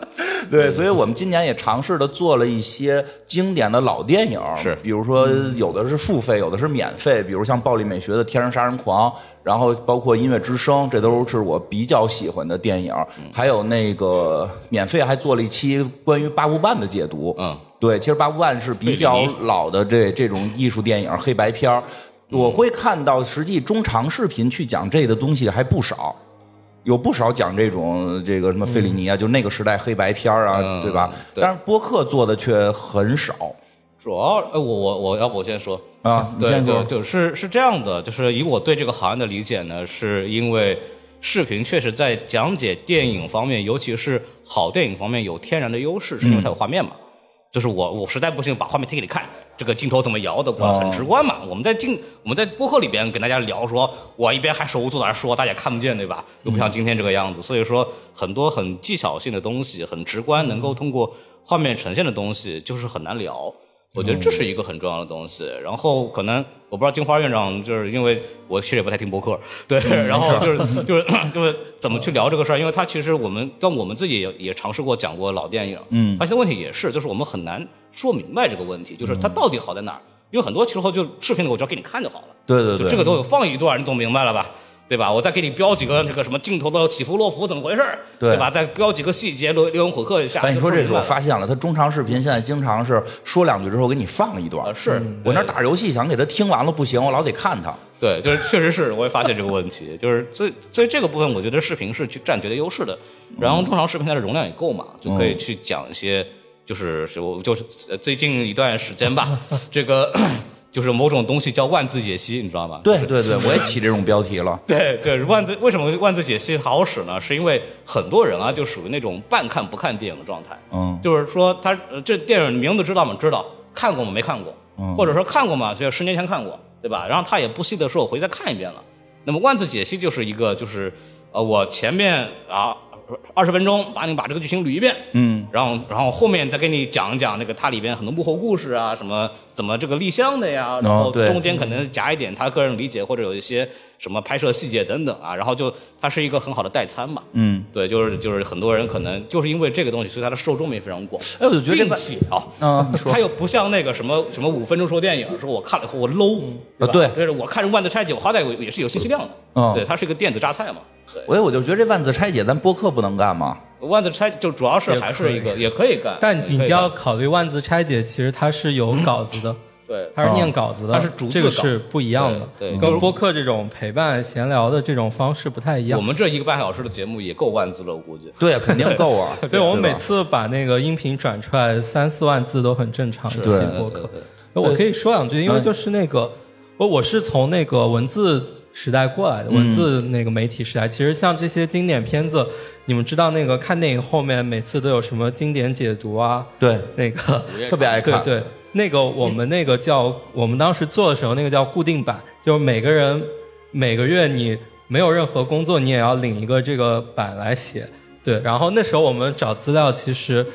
对，所以我们今年也尝试的做了一些经典的老电影，是，比如说有的是付费，有的是免费，比如像暴力美学的《天生杀人狂》，然后包括《音乐之声》，这都是我比较喜欢的电影。还有那个免费还做了一期关于八部半的解读。对，其实八部半是比较老的这种艺术电影，黑白片。我会看到实际中长视频去讲这的东西还不少，有不少讲这种这个什么费里尼啊，就那个时代黑白片啊，对吧？对，但是播客做的却很少。主要我要不我先说啊，你先说。就是这样的，就是以我对这个行业的理解呢，是因为视频确实在讲解电影方面，尤其是好电影方面有天然的优势，是因为它有画面嘛。就是我实在不行把画面贴给你看，这个镜头怎么摇的，很直观嘛。我们在播客里边跟大家聊说，我一边还手舞足蹈说，大家看不见对吧？又不像今天这个样子，所以说很多很技巧性的东西，很直观，能够通过画面呈现的东西，就是很难聊。我觉得这是一个很重要的东西。然后可能我不知道金花院长，就是因为我其实也不太听播客，对，然后就是怎么去聊这个事儿，因为他其实我们自己也尝试过讲过老电影，发现问题也是，就是我们很难说明白这个问题，就是它到底好在哪儿？因为很多时候就视频我只要给你看就好了，对对对，就这个都有放一段，你总明白了吧？对吧？我再给你标几个这个什么镜头的起伏落伏怎么回事， 对吧？再标几个细节留言混合一下。但你说这是我发现了，他中长视频现在经常是说两句之后给你放一段。是我那打游戏想给他听完了不行，我老得看他。对，就是确实是我也发现这个问题，就是所以这个部分我觉得视频是去占绝对优势的。然后中长视频它的容量也够嘛，就可以去讲一些就是最近一段时间吧，这个。就是某种东西叫万字解析，你知道吗？对对对，我也起这种标题了。对对，为什么万字解析好使呢？是因为很多人啊，就属于那种半看不看电影的状态。就是说他这电影名字知道吗？知道，看过吗？没看过，或者说看过吗？就10年前看过，对吧？然后他也不细的说，我回去再看一遍了。那么万字解析就是一个，就是我前面啊20分钟把这个剧情捋一遍，然后后面再给你讲一讲那个它里边很多幕后故事啊，什么怎么这个立项的呀，然后中间可能夹一点他个人理解或者有一些什么拍摄细节等等啊，然后就它是一个很好的代餐嘛。对，就是很多人可能就是因为这个东西，所以它的受众面非常广。哎，我就觉得并且它又不像那个什么5分钟说电影，说我看了以后我 low， 对，就是我看着万字拆解，我好歹也是有信息量的。对，它是一个电子榨菜嘛。我就觉得这万字拆解咱播客不能干吗？万字拆就主要是还是一个也可以干，但你就要考虑万字拆解其实它是有稿子的，对，它是念稿子的，它是逐字稿，这个是不一样的，对，跟播客这种陪伴闲聊的这种方式不太一样。我们这1个半小时的节目也够万字了，我估计。对，肯定够啊。对，我们每次把那个音频转出来3-4万字都很正常。对，播客我可以说两句，因为就是那个我是从那个文字时代过来的，文字那个媒体时代，其实像这些经典片子，你们知道那个看电影后面每次都有什么经典解读啊？对，那个特别爱看。对对，那个我们那个叫我们当时做的时候，那个叫固定版，就是每个人每个月你没有任何工作，你也要领一个这个版来写。对，然后那时候我们找资料，其实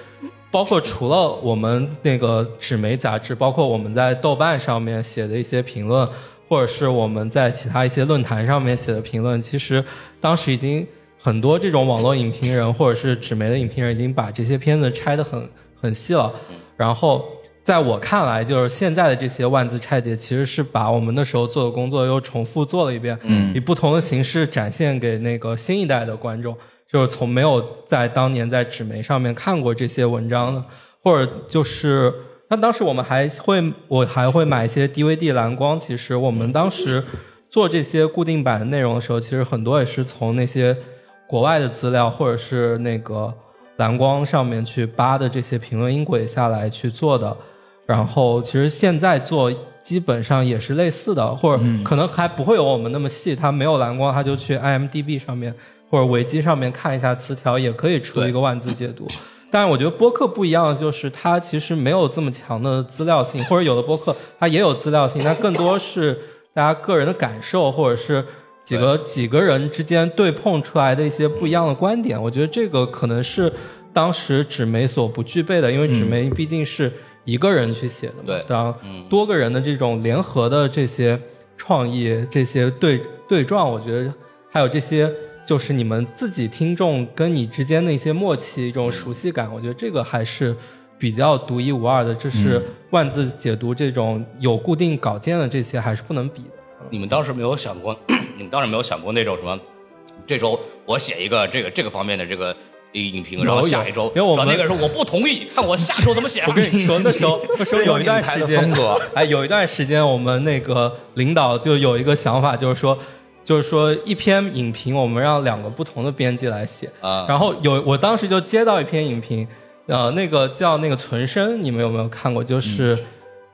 包括除了我们那个纸媒杂志，包括我们在豆瓣上面写的一些评论，或者是我们在其他一些论坛上面写的评论，其实当时已经很多这种网络影评人或者是纸媒的影评人已经把这些片子拆得很细了。然后在我看来，就是现在的这些万字拆解其实是把我们那时候做的工作又重复做了一遍，以不同的形式展现给那个新一代的观众，就是从没有在当年在纸媒上面看过这些文章的，或者就是那当时我还会买一些 DVD 蓝光，其实我们当时做这些固定版的内容的时候，其实很多也是从那些国外的资料或者是那个蓝光上面去扒的这些评论音轨下来去做的，然后其实现在做基本上也是类似的，或者可能还不会有我们那么细，它没有蓝光它就去 IMDB 上面或者维基上面看一下词条，也可以出一个万字解读。但我觉得播客不一样的就是它其实没有这么强的资料性，或者有的播客它也有资料性，但更多是大家个人的感受或者是几个人之间对碰出来的一些不一样的观点。我觉得这个可能是当时纸媒所不具备的，因为纸媒毕竟是一个人去写的嘛，对，然后多个人的这种联合的这些创意，这些对撞，我觉得还有这些就是你们自己听众跟你之间的一些默契，一种熟悉感，我觉得这个还是比较独一无二的，这是万字解读这种有固定稿件的这些还是不能比的。你们当时没有想过那种什么，这周我写一个这个方面的这个影评，然后下一周，然后那个时候我不同意，看我下周怎么写。我跟你说，那时候有一段时间，哎，有一段时间我们那个领导就有一个想法，就是说一篇影评我们让两个不同的编辑来写啊。然后我当时就接到一篇影评，那个叫那个存身，你们有没有看过？就是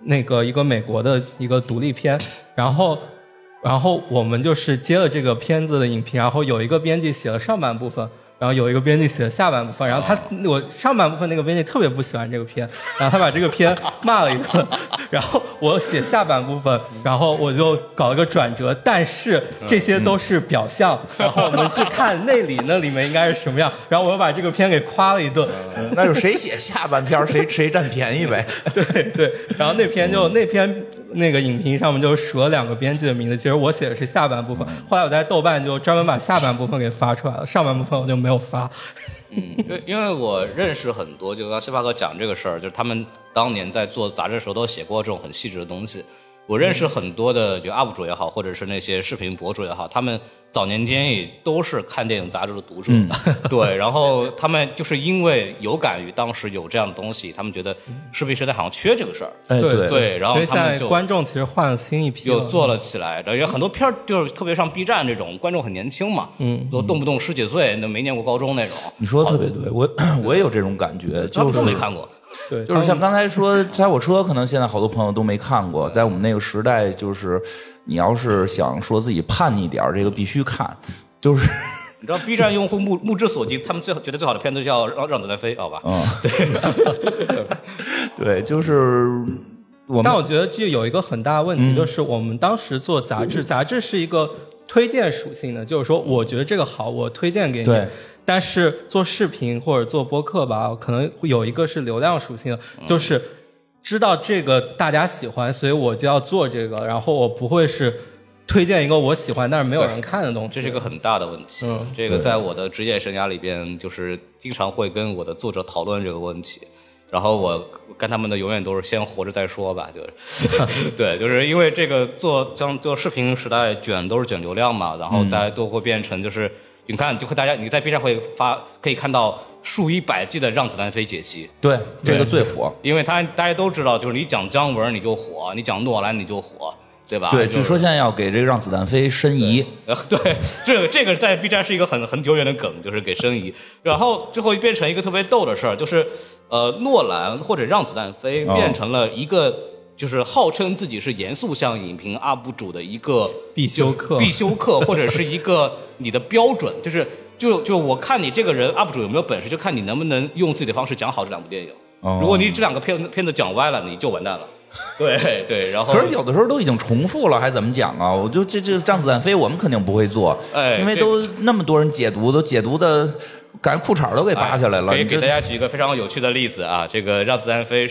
那个一个美国的一个独立片，然后我们就是接了这个片子的影评，然后有一个编辑写了上半部分。然后有一个编辑写了下半部分，然后我上半部分那个编辑特别不喜欢这个片，然后他把这个片骂了一顿，然后我写下半部分，然后我就搞了个转折，但是这些都是表象，然后我们去看内里那里面应该是什么样，然后我又把这个片给夸了一顿，那就谁写下半篇谁占便宜呗。对，然后那篇那个影评上面就数了两个编辑的名字，其实我写的是下半部分，后来我在豆瓣就专门把下半部分给发出来了，上半部分我就没有发。因为我认识很多，就刚西巴哥讲这个事儿，就是他们当年在做杂志的时候都写过这种很细致的东西。我认识很多的就 UP 主也好，或者是那些视频博主也好，他们早年间也都是看电影杂志的读者，对，然后他们就是因为有感于当时有这样的东西，他们觉得视频时代好像缺这个事儿，哎，对，然后他们就观众其实换了新一批，又做了起来，然后很多片就是特别上 B 站这种，观众很年轻嘛，都动不动十几岁，那没念过高中那种。你说的特别对，我也有这种感觉，就是没看过。对，就是像刚才说踩火车，可能现在好多朋友都没看过，在我们那个时代，就是你要是想说自己叛逆点，这个必须看，就是你知道 B 站用户目之所及，他们觉得最好的片子叫让子弹飞，好吧？对，对，就是我们。但我觉得就有一个很大的问题，就是我们当时做杂志，杂志是一个推荐属性的，就是说我觉得这个好，我推荐给你。对，但是做视频或者做播客吧，可能有一个是流量属性的，就是知道这个大家喜欢，所以我就要做这个，然后我不会是推荐一个我喜欢但是没有人看的东西。这是一个很大的问题，这个在我的职业生涯里边，就是经常会跟我的作者讨论这个问题，然后我跟他们的永远都是先活着再说吧，就是对，就是因为这个像做视频时代卷都是卷流量嘛，然后大家都会变成就是你看，就和大家，你在 B 站会可以看到数以百计的《让子弹飞》解析。对，这个最火，因为大家都知道，就是你讲姜文你就火，你讲诺兰你就火，对吧？对，就是，据说现在要给这个《让子弹飞》申遗。对，这个在 B 站是一个很久远的梗，就是给申遗。然后最后变成一个特别逗的事儿，就是诺兰或者《让子弹飞》变成了一个。就是号称自己是严肃向影评 UP 主的一个必修课，或者是一个你的标准，就是我看你这个人 UP 主有没有本事，就看你能不能用自己的方式讲好这两部电影。如果你这两个片子讲歪了，你就完蛋了。对，然后可是有的时候都已经重复了，还怎么讲啊？我就这让子弹飞，我们肯定不会做，因为都那么多人解读，都解读的。感觉裤衩都给扒下来了。可以给大家举一个非常有趣的例子啊，这个让子弹飞，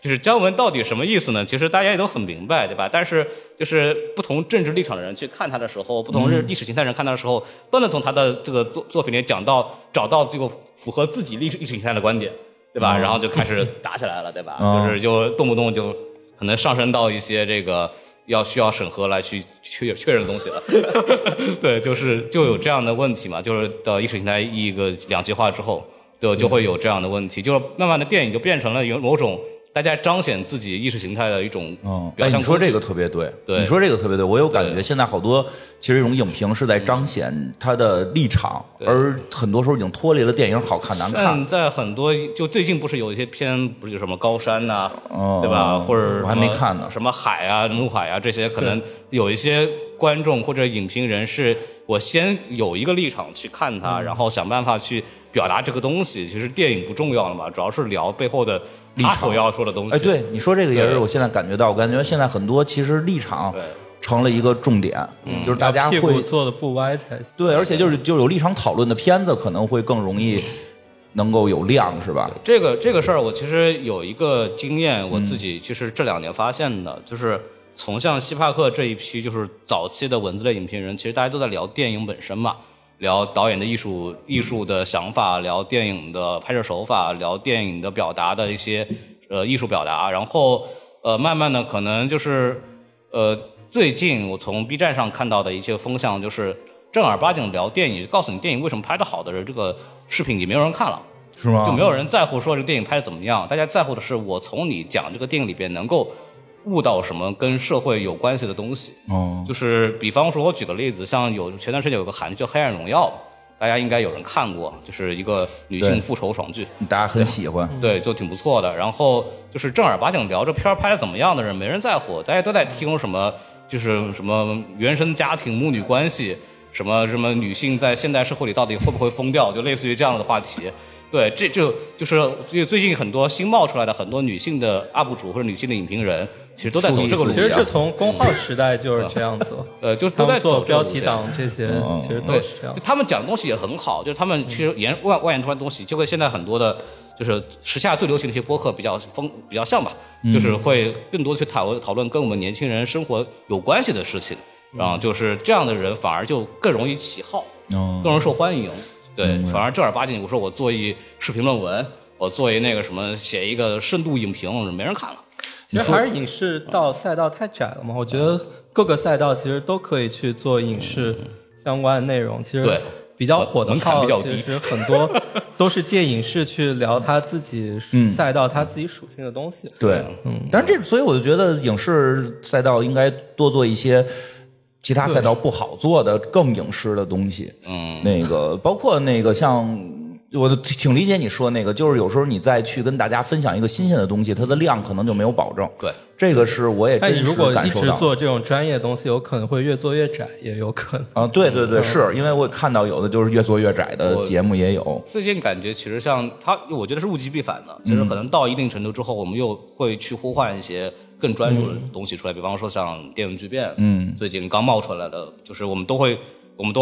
就是姜文到底什么意思呢？其实大家也都很明白，对吧？但是就是不同政治立场的人去看他的时候，不同意识形态人看他的时候，都能从他的这个作品里找到这个符合自己意识形态的观点，对吧？然后就开始打起来了，对吧？就是就动不动就可能上升到一些这个。需要审核来去确认的东西了。对，就有这样的问题嘛，就是到意识形态一个两极化之后，就会有这样的问题，就是慢慢的电影就变成了有某种大家彰显自己意识形态的一种表现。你说这个特别对，你说这个特别对，我有感觉现在好多其实一种影评是在彰显他的立场，而很多时候已经脱离了电影好看难看。现在很多就最近不是有一些片，不是有什么高山呐、对吧？或者我还没看呢，什么海啊、怒海啊这些，可能有一些观众或者影评人是我先有一个立场去看它，然后想办法去表达这个东西。其实电影不重要了嘛，主要是聊背后的他所要说的东西。哎，对，你说这个也是我现在感觉到，我感觉现在很多其实立场成了一个重点，就是大家会屁股坐的不歪才行。对，而且就是有立场讨论的片子可能会更容易能够有量，是吧？这个事儿，我其实有一个经验，我自己其实这2年发现的，就是从像希帕克这一批，就是早期的文字类影评人，其实大家都在聊电影本身嘛。聊导演的艺术的想法，聊电影的拍摄手法，聊电影的表达的一些艺术表达，然后慢慢的可能就是最近我从 B 站上看到的一些风向，就是正儿八经聊电影，告诉你电影为什么拍得好的人，这个视频也没有人看了，是吗？就没有人在乎说这个电影拍得怎么样，大家在乎的是我从你讲这个电影里边能够悟到什么跟社会有关系的东西。就是比方说我举个例子，像前段时间有个韩剧叫《黑暗荣耀》，大家应该有人看过，就是一个女性复仇爽剧，大家很喜欢，对，就挺不错的。然后就是正儿八经聊这片拍得怎么样的人没人在乎，大家都在听什么就是什么原生家庭、母女关系，什么什么女性在现代社会里到底会不会疯掉，就类似于这样的话题。对，这就是最近很多新冒出来的很多女性的 UP 主或者女性的影评人，其实都在走这个路线。其实这从公号时代就是这样子，就是都在做标题党这些，其实都是这样。他们讲的东西也很好，就是他们其实外延出来的东西，就跟现在很多的，就是时下最流行的一些播客比较像吧，就是会更多去讨论跟我们年轻人生活有关系的事情，然后就是这样的人反而就更容易起号，更容易受欢迎。对，反而正儿八经，我说我做一视频论文，我做一那个什么，写一个深度影评，没人看了。其实还是影视赛道太窄了嘛，我觉得各个赛道其实都可以去做影视相关的内容。其实比较火的号，其实很多都是借影视去聊他自己赛道、他自己属性的东西。对，但是所以我就觉得影视赛道应该多做一些其他赛道不好做的更影视的东西。那个包括那个像。我挺理解你说那个，就是有时候你再去跟大家分享一个新鲜的东西，它的量可能就没有保证。对，这个是我也真实感受到。但你如果一直做这种专业的东西，有可能会越做越窄，也有可能。啊，对对对，是因为我看到有的就是越做越窄的节目也有。最近感觉其实像它，我觉得是物极必反的，就是可能到一定程度之后，我们又会去呼唤一些更专注的东西出来，比方说像电影巨变，最近刚冒出来的，就是我们都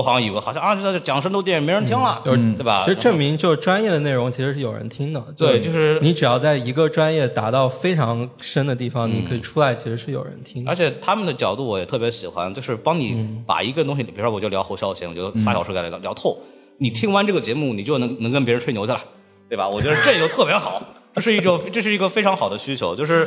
好像以为好像啊，这讲深度电影没人听了，对吧？其实证明就是专业的内容其实是有人听的。对，就是你只要在一个专业达到非常深的地方，你可以出来，其实是有人听的。而且他们的角度我也特别喜欢，就是帮你把一个东西，比如说我就聊侯孝贤，我就3小时给他聊透，你听完这个节目，你就能跟别人吹牛去了，对吧？我觉得这就特别好，这是一个非常好的需求，就是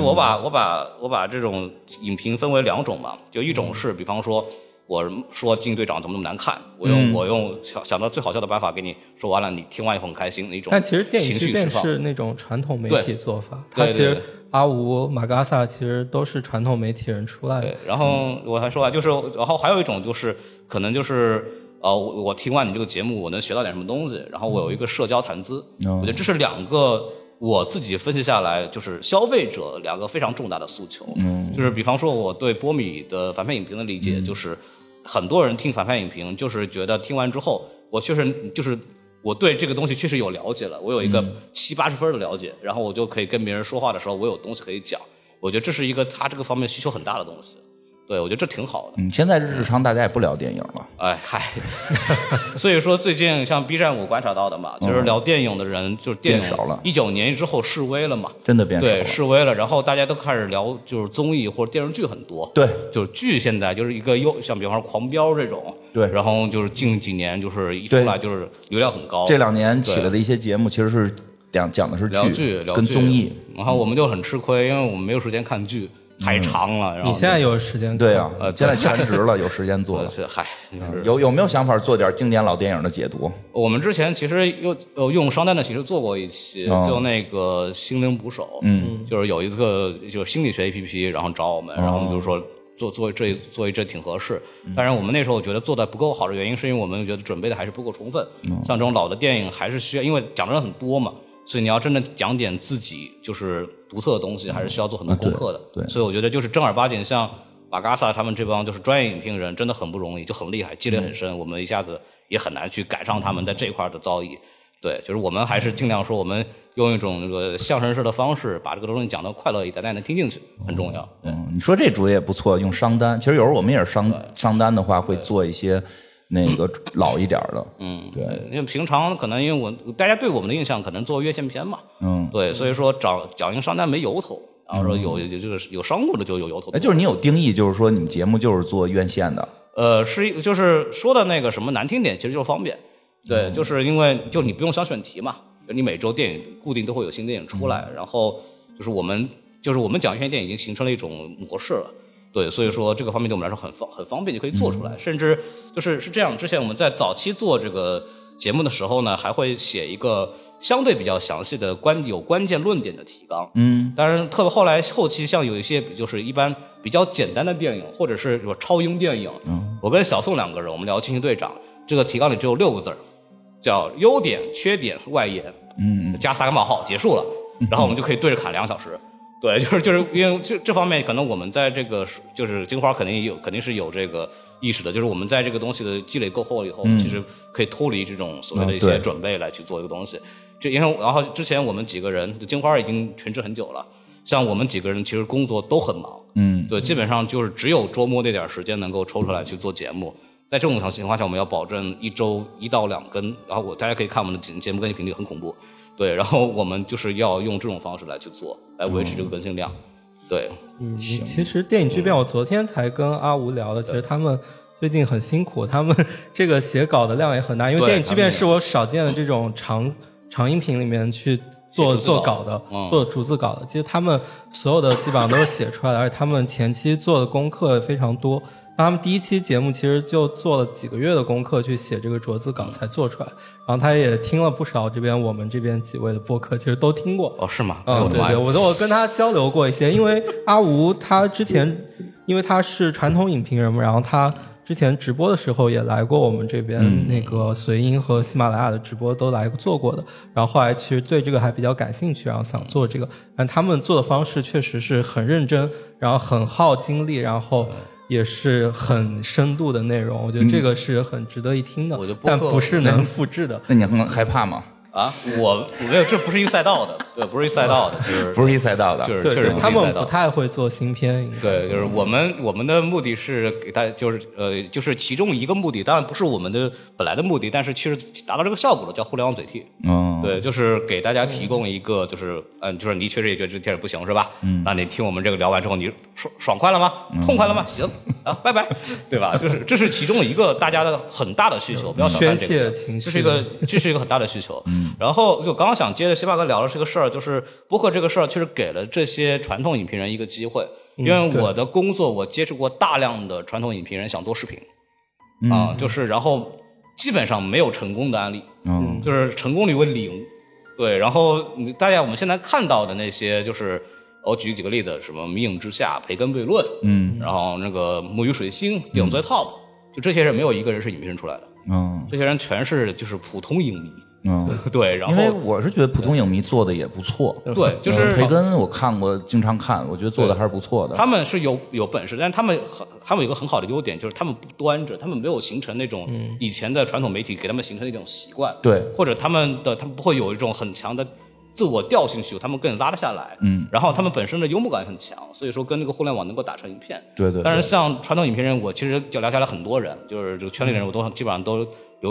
我把这种影评分为2种吧，就一种是比方说。我说金队长怎么那么难看，我用想到最好笑的办法给你说完了，你听完以后很开心的一种情绪释放。但其实电影剧变是那种传统媒体做法，它其实阿吴、马嘎萨其实都是传统媒体人出来的。对，然后我还说啊，就是然后还有一种就是可能就是我听完你这个节目，我能学到点什么东西，然后我有一个社交谈资。我觉得这是2个我自己分析下来，就是消费者2个非常重大的诉求。就是比方说我对波米的反派影评的理解就是。很多人听反派影评就是觉得听完之后我确实就是我对这个东西确实有了解了，我有一个70-80分的了解，然后我就可以跟别人说话的时候我有东西可以讲，我觉得这是一个他这个方面需求很大的东西。对，我觉得这挺好的。现在日常大家也不聊电影了。哎嗨，所以说最近像 B 站我观察到的嘛，就是聊电影的人就是电影少了。19年之后示威了嘛，真的变少了。对，示威了，然后大家都开始聊就是综艺或者电视剧很多。对，就是剧现在就是一个像比方说《狂飙》这种。对，然后就是近几年就是一出来就是流量很高。这2年起来的一些节目其实是讲的是剧跟综艺，然后我们就很吃亏，因为我们没有时间看剧。太长了。然后你现在有时间做？对啊，现在全职了，有时间做了。嗨，有没有想法做点经典老电影的解读？我们之前其实用商丹的其实做过一期，就那个心灵捕手，就是有一个就是心理学 APP， 然后找我们，然后我们就说。做一这挺合适，但是我们那时候我觉得做的不够好的原因是因为我们觉得准备的还是不够充分，像这种老的电影还是需要，因为讲的人很多嘛，所以你要真的讲点自己就是独特的东西还是需要做很多功课的，对，所以我觉得就是正儿八经像瓦嘎萨他们这帮就是专业影评人真的很不容易，就很厉害，积累很深，我们一下子也很难去改善他们在这一块的遭遇。对，就是我们还是尽量说我们用一种这个相声式的方式把这个东西讲得快乐一点，大家能听进去很重要。你说这主意也不错，用商单，其实有时候我们也是商单的话会做一些那个老一点的。对，因为平常可能因为大家对我们的印象可能做院线片嘛，对，所以说讲一个商单没由头，然后说有商务的就有由头。就是你有定义，就是说你们节目就是做院线的？是就是说的那个什么难听点，其实就是方便。对，就是因为就你不用想选题嘛，你每周电影固定都会有新电影出来，然后就是我们讲院线电影已经形成了一种模式了，对，所以说这个方面对我们来说很方便就可以做出来，甚至是这样。之前我们在早期做这个节目的时候呢，还会写一个相对比较详细的关键论点的提纲，当然特别后期像有一些就是一般比较简单的电影或者是什么超英电影，我跟小宋两个人我们聊《惊奇队长》，这个提纲里只有六个字儿。叫优点、缺点、外延，加三个冒号结束了，然后我们就可以对着砍2个小时。对，就是因为这方面可能我们在这个就是金花肯定是有这个意识的，就是我们在这个东西的积累够厚以后，其实可以脱离这种所谓的一些准备来去做一个东西。这因为然后之前我们几个人，金花已经全职很久了，像我们几个人其实工作都很忙，对，基本上就是只有周末那点时间能够抽出来去做节目。在这种情况下，我们要保证1周1到2更，然后大家可以看我们的节目更新频率很恐怖，对，然后我们就是要用这种方式来去做，来维持这个更新量，对。其实电影巨变，我昨天才跟阿吴聊的，其实他们最近很辛苦，他们这个写稿的量也很大，因为电影巨变是我少见的这种长音频里面去做稿的，做逐字稿的，其实他们所有的基本上都是写出来的，而且他们前期做的功课非常多。他们第一期节目其实就做了几个月的功课去写这个逐字稿才做出来，然后他也听了不少我们这边几位的播客，其实都听过。哦，是吗？对，我跟他交流过一些，因为阿吴他之前因为他是传统影评人嘛，然后他之前直播的时候也来过我们这边那个随音和喜马拉雅的直播都来做过的，然后后来其实对这个还比较感兴趣，然后想做这个，但他们做的方式确实是很认真，然后很耗精力，然后也是很深度的内容，我觉得这个是很值得一听的，但不是能复制的。那你很害怕吗？啊，我没有，这不是一赛道的，对，不是一赛道的，就是不是一赛道的，就是确实他们不太会做新片。对，就是我们的目的是给大家，就是其中一个目的，当然不是我们的本来的目的，但是其实达到这个效果了，叫互联网嘴替。对，就是给大家提供一个，就是就是你确实也觉得这电影不行是吧？那你听我们这个聊完之后，你爽快了吗？痛快了吗？行啊，拜拜，对吧？就是这是其中一个大家的很大的需求，不要小看这个，这是一个很大的需求。然后就刚刚想接着西巴哥聊的这个事儿，就是播客这个事儿，确实给了这些传统影评人一个机会。因为我的工作，我接触过大量的传统影评人想做视频，就是然后基本上没有成功的案例，就是成功率为0。对，然后大家我们现在看到的那些，就是我举几个例子，什么《迷影之下》、《培根悖论》，然后那个《木鱼水星》、《电影最 top》，就这些人没有一个人是影评人出来的，这些人全是就是普通影迷。对，然后因为我是觉得普通影迷做的也不错，对，就是培根我看过，经常看，我觉得做的还是不错的。他们是有本事，但是他们有一个很好的优点，就是他们不端着，他们没有形成那种以前的传统媒体给他们形成的一种习惯，对，或者他们不会有一种很强的自我调性需求，他们更拉得下来，然后他们本身的幽默感很强，所以说跟这个互联网能够打成一片，对。但是像传统影评人，我其实就聊下来很多人，就是这个圈里人，我都基本上都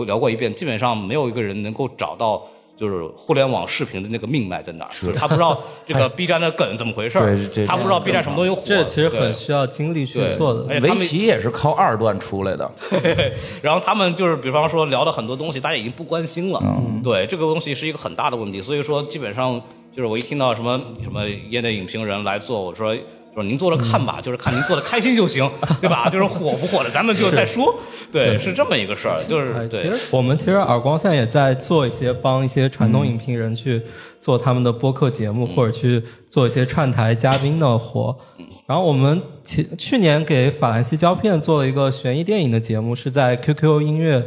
聊过一遍，基本上没有一个人能够找到就是互联网视频的那个命脉在哪儿，就是他不知道这个 B 站的梗怎么回事，他不知道 B 站什么东西火，这其实很需要精力去做的。围棋也是靠二段出来的，然后他们就是比方说聊的很多东西大家已经不关心了，对，这个东西是一个很大的问题，所以说基本上就是我一听到什么业内影评人来做，我说就是您做了看吧，就是看您做的开心就行，对吧？就是火不火的，咱们就再说。对，是这么一个事儿。就是对，其实我们其实耳光现在也在做一些帮一些传统影评人去做他们的播客节目，或者去做一些串台嘉宾的活。然后我们去年给法兰西胶片做了一个悬疑电影的节目，是在 QQ 音乐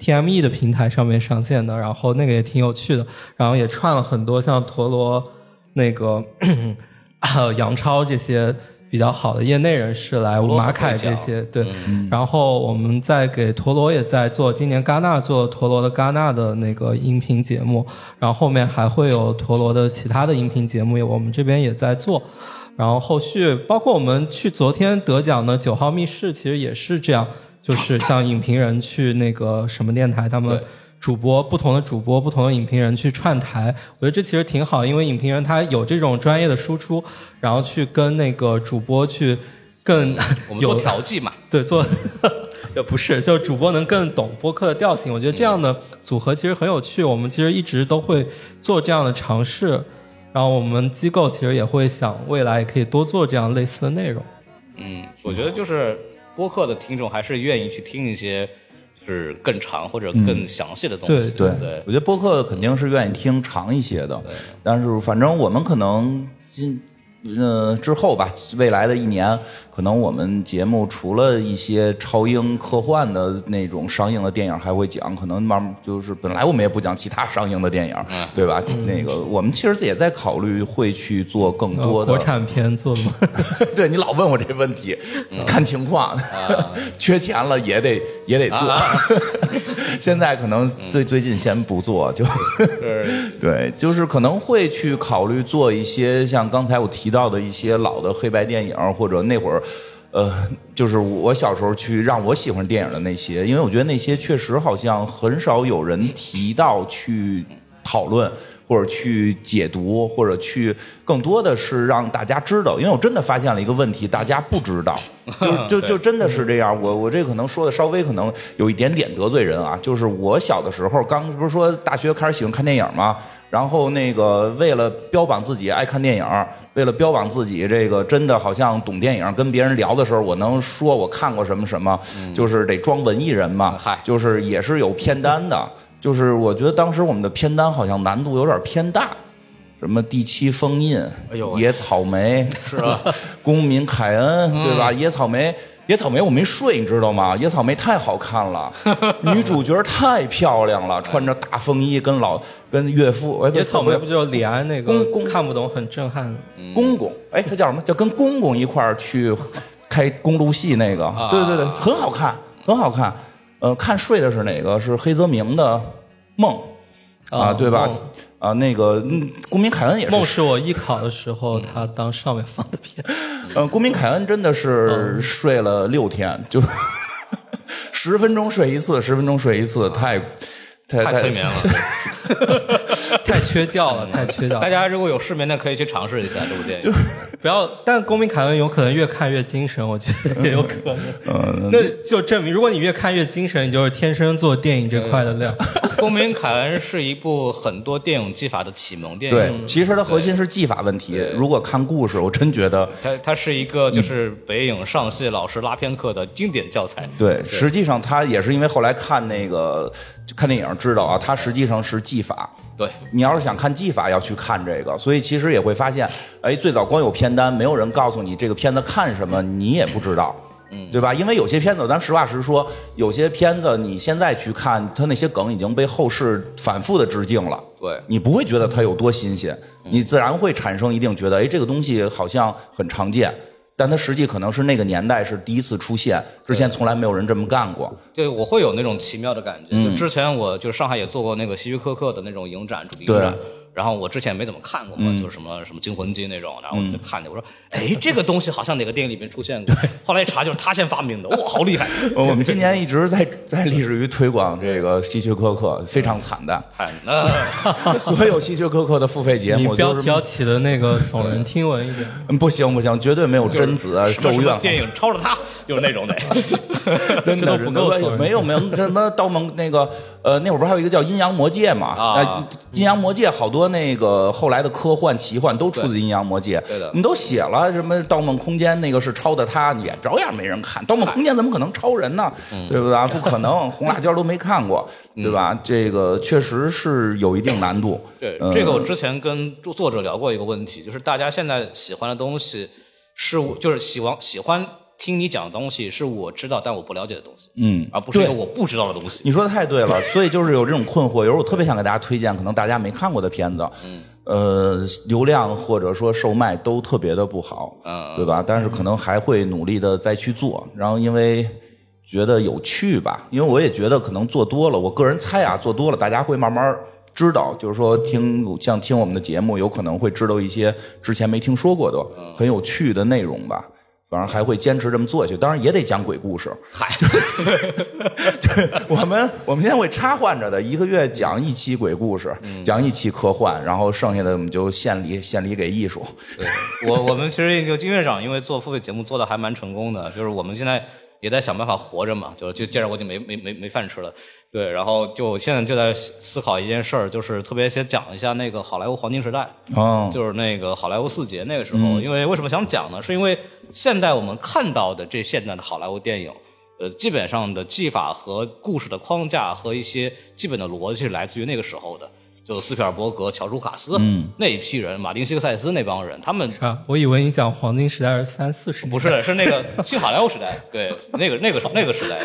TME 的平台上面上线的，然后那个也挺有趣的，然后也串了很多像陀螺那个。杨超这些比较好的业内人士来，马凯这些对、嗯，然后我们再给陀螺也在做，今年戛纳做陀螺的戛纳的那个音频节目，然后后面还会有陀螺的其他的音频节目，我们这边也在做，然后后续包括我们去昨天得奖的9号密室，其实也是这样，就是像影评人去那个什么电台他们。主播不同的主播不同的影评人去串台，我觉得这其实挺好，因为影评人他有这种专业的输出，然后去跟那个主播去更我们做调剂嘛，对做也不是，就主播能更懂播客的调性，我觉得这样的组合其实很有趣，我们其实一直都会做这样的尝试，然后我们机构其实也会想未来也可以多做这样类似的内容。嗯，我觉得就是播客的听众还是愿意去听一些是更长或者更详细的东西、嗯、对，我觉得播客肯定是愿意听长一些的，但是反正我们可能之后吧，未来的一年可能我们节目除了一些超英科幻的那种上映的电影还会讲，可能慢慢就是本来我们也不讲其他上映的电影、嗯、对吧、嗯、那个我们其实也在考虑会去做更多的国产片做吗对，你老问我这问题、嗯、看情况、啊、缺钱了也得做、啊、现在可能最近先不做，就对，就是可能会去考虑做一些像刚才我提到的一些老的黑白电影，或者那会儿就是我小时候去让我喜欢电影的那些，因为我觉得那些确实好像很少有人提到去讨论或者去解读，或者去更多的是让大家知道，因为我真的发现了一个问题，大家不知道，就真的是这样。我这可能说的稍微可能有一点点得罪人啊，就是我小的时候刚不是说大学开始喜欢看电影吗？然后那个为了标榜自己爱看电影，为了标榜自己这个真的好像懂电影，跟别人聊的时候我能说我看过什么什么，就是得装文艺人嘛，就是也是有片单的。就是我觉得当时我们的片单好像难度有点偏大，什么第七封印、哎、野草莓是吧、啊？公民凯恩、嗯、对吧？野草莓我没睡你知道吗？野草莓太好看了女主角太漂亮了，穿着大风衣跟岳父、哎、野草莓不就李安那个公看不懂很震撼的、嗯、公公哎，他叫什么叫跟公公一块儿去开公路戏那个、啊、对很好看很好看。看睡的是哪个？是黑泽明的梦啊、对吧？啊，那个公民凯恩也是梦，是我艺考的时候、嗯、他当上面放的片。公民凯恩真的是睡了6天，就10分钟睡一次，太催眠了。太缺觉了，太缺觉了。大家如果有失眠的，可以去尝试一下这部电影。不要，但公民凯恩有可能越看越精神，我觉得也有可能。那就证明，如果你越看越精神，你就是天生做电影这块的料。公民凯恩是一部很多电影技法的启蒙电影。对，其实它核心是技法问题。如果看故事，我真觉得它是一个就是北影上戏老师拉片课的经典教材。对，实际上它也是因为后来看那个就看电影知道啊，它实际上是技法。对，你要是想看技法要去看这个，所以其实也会发现哎，最早光有片单，没有人告诉你这个片子看什么，你也不知道，对吧？因为有些片子咱实话实说，有些片子你现在去看它那些梗已经被后世反复的致敬了，对，你不会觉得它有多新鲜，你自然会产生一定觉得哎，这个东西好像很常见，但它实际可能是那个年代是第一次出现，之前从来没有人这么干过。对，我会有那种奇妙的感觉。就之前我就是上海也做过那个希区柯克的那种影展主题影展，然后我之前没怎么看过嘛，就是什么惊魂记那种，然后我就看见我说，哎，这个东西好像哪个电影里面出现过，后来一查就是他先发明的，哇，好厉害！我们今年一直在立志于推广这个希区柯克，非常惨淡，所有希区柯克的付费节目，你标题要起的那个耸人听闻一点，不行，绝对没有贞子咒怨电影抄了他，就是那种的，真的不够，没有什么刀盟那个那会儿不是还有一个叫阴阳魔界嘛？啊，阴阳魔界好多。多那个后来的科幻奇幻都出自阴阳魔界，对的，你都写了什么《盗梦空间》那个是抄的他，也照样没人看，《盗梦空间》怎么可能抄人呢？对不对？不可能，红辣椒都没看过，对吧？这个确实是有一定难度。对，这个我之前跟作者聊过一个问题，就是大家现在喜欢的东西是，就是喜欢。听你讲的东西是我知道但我不了解的东西，嗯，而不是一个我不知道的东西。你说的太对了，所以就是有这种困惑。有时候我特别想给大家推荐可能大家没看过的片子，嗯，流量或者说售卖都特别的不好，嗯，对吧？但是可能还会努力的再去做，然后因为觉得有趣吧，因为我也觉得可能做多了，我个人猜啊，做多了大家会慢慢知道，就是说像听我们的节目，有可能会知道一些之前没听说过的很有趣的内容吧。反正还会坚持这么做下去，当然也得讲鬼故事。嗨，我们现在会插换着的，一个月讲一期鬼故事，讲一期科幻，然后剩下的我们就献礼给艺术。对，我们其实就金院长因为做付费节目做的还蛮成功的，就是我们现在也在想办法活着嘛，就既然我已经没饭吃了，对，然后就现在就在思考一件事儿，就是特别先讲一下那个好莱坞黄金时代，哦，就是那个好莱坞四杰那个时候，因为为什么想讲呢？是因为现代我们看到的这现代的好莱坞电影，基本上的技法和故事的框架和一些基本的逻辑来自于那个时候的，就斯皮尔伯格、乔舒卡斯，那一批人，马丁·西克塞斯那帮人，他们是啊，我以为你讲黄金时代是30-40年代，不是，是那个新好莱坞时代，对，那个时代，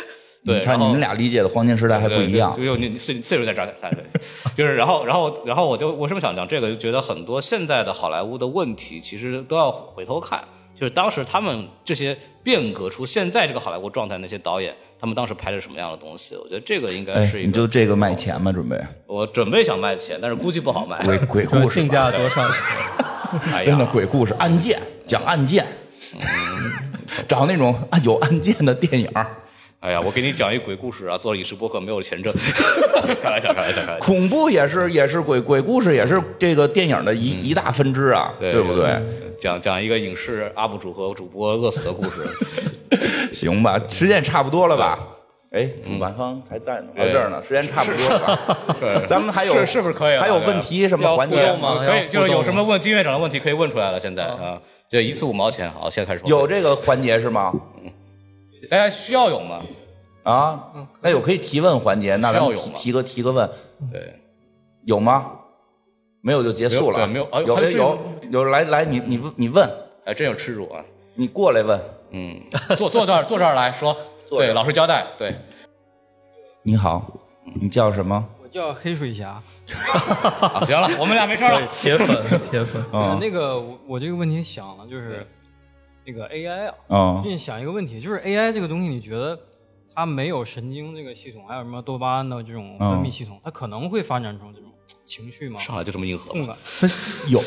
对。你看你们俩理解的黄金时代还不一样，就你岁数在这儿，对，就是然后我是不是想讲这个，就觉得很多现在的好莱坞的问题，其实都要回头看。就是当时他们这些变革出现在这个好莱坞状态那些导演，他们当时拍了什么样的东西？我觉得这个应该是一个。你就这个卖钱吗？准备？我准备想卖钱，但是估计不好卖。鬼故事定价多少钱？哎呀，真的鬼故事，案件，讲案件，找那种有案件的电影。哎呀，我给你讲一鬼故事啊，做影视播客没有钱挣。看来恐怖也是鬼故事，也是这个电影的一大分支啊，对不对？讲一个影视 UP 主和主播饿死的故事。行吧，时间差不多了吧？哎，主办方还在呢，到这儿呢，时间差不多了吧？咱们还有是不是可以了？还有问题什么环节吗？可以，就是有什么问金院长的问题可以问出来了。现在啊，就一次5毛钱，好，现在开始。有这个环节是吗？大家需要有吗？啊，那有可以提问环节，那咱们提个问，对，有吗？没有就结束了，对，没有，啊、有来，你问，哎，真有耻辱啊！你过来问，嗯，坐这儿来说，对，老实交代，对。你好，你叫什么？我叫黑水侠。啊、行了，我们俩没事了。铁粉啊、那个我这个问题想了，就是。那个 AI 啊，最近想一个问题，就是 AI 这个东西，你觉得它没有神经这个系统，还有什么多巴胺的这种分泌系统，它可能会发展成这种情绪吗？上来就这么硬核吗？有，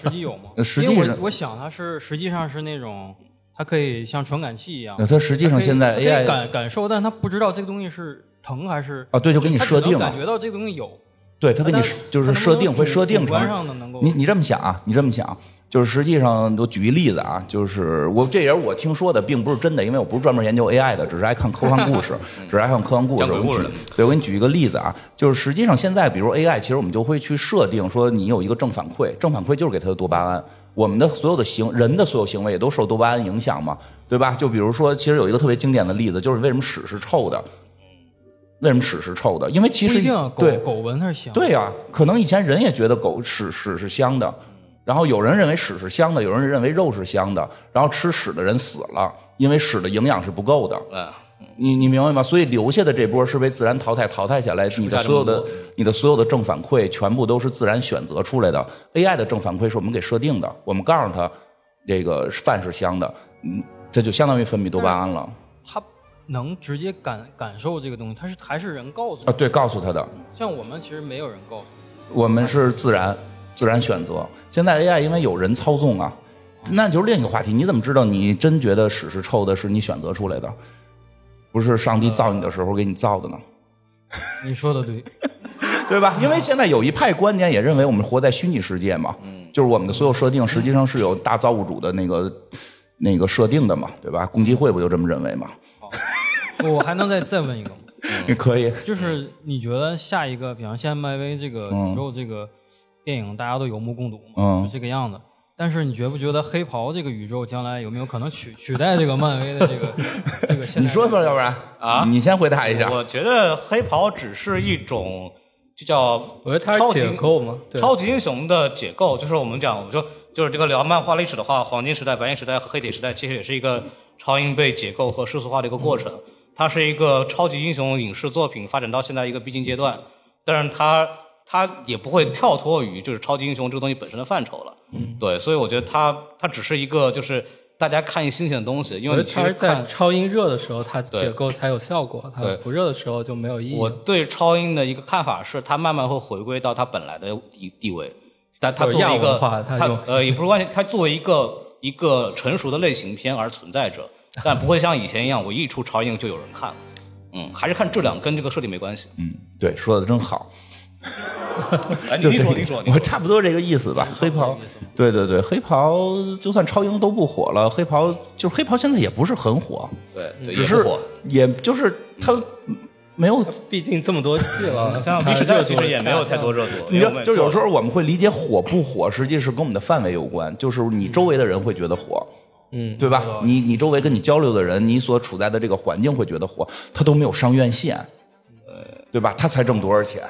实际有吗？实际上，我想它是实际上是那种，它可以像传感器一样。它实际上现在 AI 感受，但它不知道这个东西是疼还是啊，对，就给你设定了，感觉到这个东西有。对，它给你就是设定成。你这么想啊，就是实际上，我举一例子啊，就是这也是我听说的，并不是真的，因为我不是专门研究 AI 的，只是爱看科幻故事，我给你举一个例子啊，就是实际上现在，比如 AI， 其实我们就会去设定说你有一个正反馈，正反馈就是给它的多巴胺。我们的所有的人的所有行为也都受多巴胺影响嘛，对吧？就比如说，其实有一个特别经典的例子，就是为什么屎是臭的。为什么屎是臭的？因为其实狗闻它是香的。对啊，可能以前人也觉得狗屎是香的，然后有人认为屎是香的，有人认为肉是香的，然后吃屎的人死了，因为屎的营养是不够的。你明白吗？所以留下的这波是被自然淘汰下来，你的所有的正反馈全部都是自然选择出来的。AI 的正反馈是我们给设定的，我们告诉他这个饭是香的，这就相当于分泌多巴胺了。它能直接感受这个东西，它是还是人告诉他啊？对，告诉他的。像我们其实没有人告诉我们，是自然选择。现在 AI 因为有人操纵啊，那就是另一个话题。你怎么知道你真觉得屎是臭的是你选择出来的，不是上帝造你的时候给你造的呢？你说的对。对吧？因为现在有一派观点也认为我们活在虚拟世界嘛，就是我们的所有设定实际上是有大造物主的那个设定的嘛，对吧？共济会不就这么认为嘛？我还能再问一个吗？也可以。就是你觉得下一个，比方现在漫威这个宇宙这个电影大家都有目共睹嘛，就这个样子。但是你觉不觉得黑袍这个宇宙将来有没有可能取代这个漫威的这个现在你说吧，要不然啊，你先回答一下。我觉得黑袍只是一种就叫超级解构嘛，超级英雄的解构，就是我们讲，我说就是这个聊漫画历史的话，黄金时代、白银时代和黑铁时代其实也是一个超英被解构和世俗化的一个过程。它是一个超级英雄影视作品发展到现在一个必经阶段，但是它也不会跳脱于就是超级英雄这个东西本身的范畴了，对，所以我觉得它只是一个就是大家看一新鲜的东西，因为它是在超英热的时候它解构才有效果，它不热的时候就没有意义。我对超英的一个看法是，它慢慢会回归到它本来的地位，但它作为一个也不是关键，它作为一个成熟的类型片而存在着，但不会像以前一样，我一出超英就有人看了，还是看质量，跟这个设定没关系。对，说的真好。你说我差不多这个意思吧。黑袍，对对对，黑袍就算超英都不火了，黑袍现在也不是很火，对，只是也就是他没有，毕竟这么多季了，像历史上其实也没有太多热度。你就有时候我们会理解火不火，实际是跟我们的范围有关，就是你周围的人会觉得火。对吧？你周围跟你交流的人，你所处在的这个环境会觉得火，他都没有上院线，对吧？他才挣多少钱，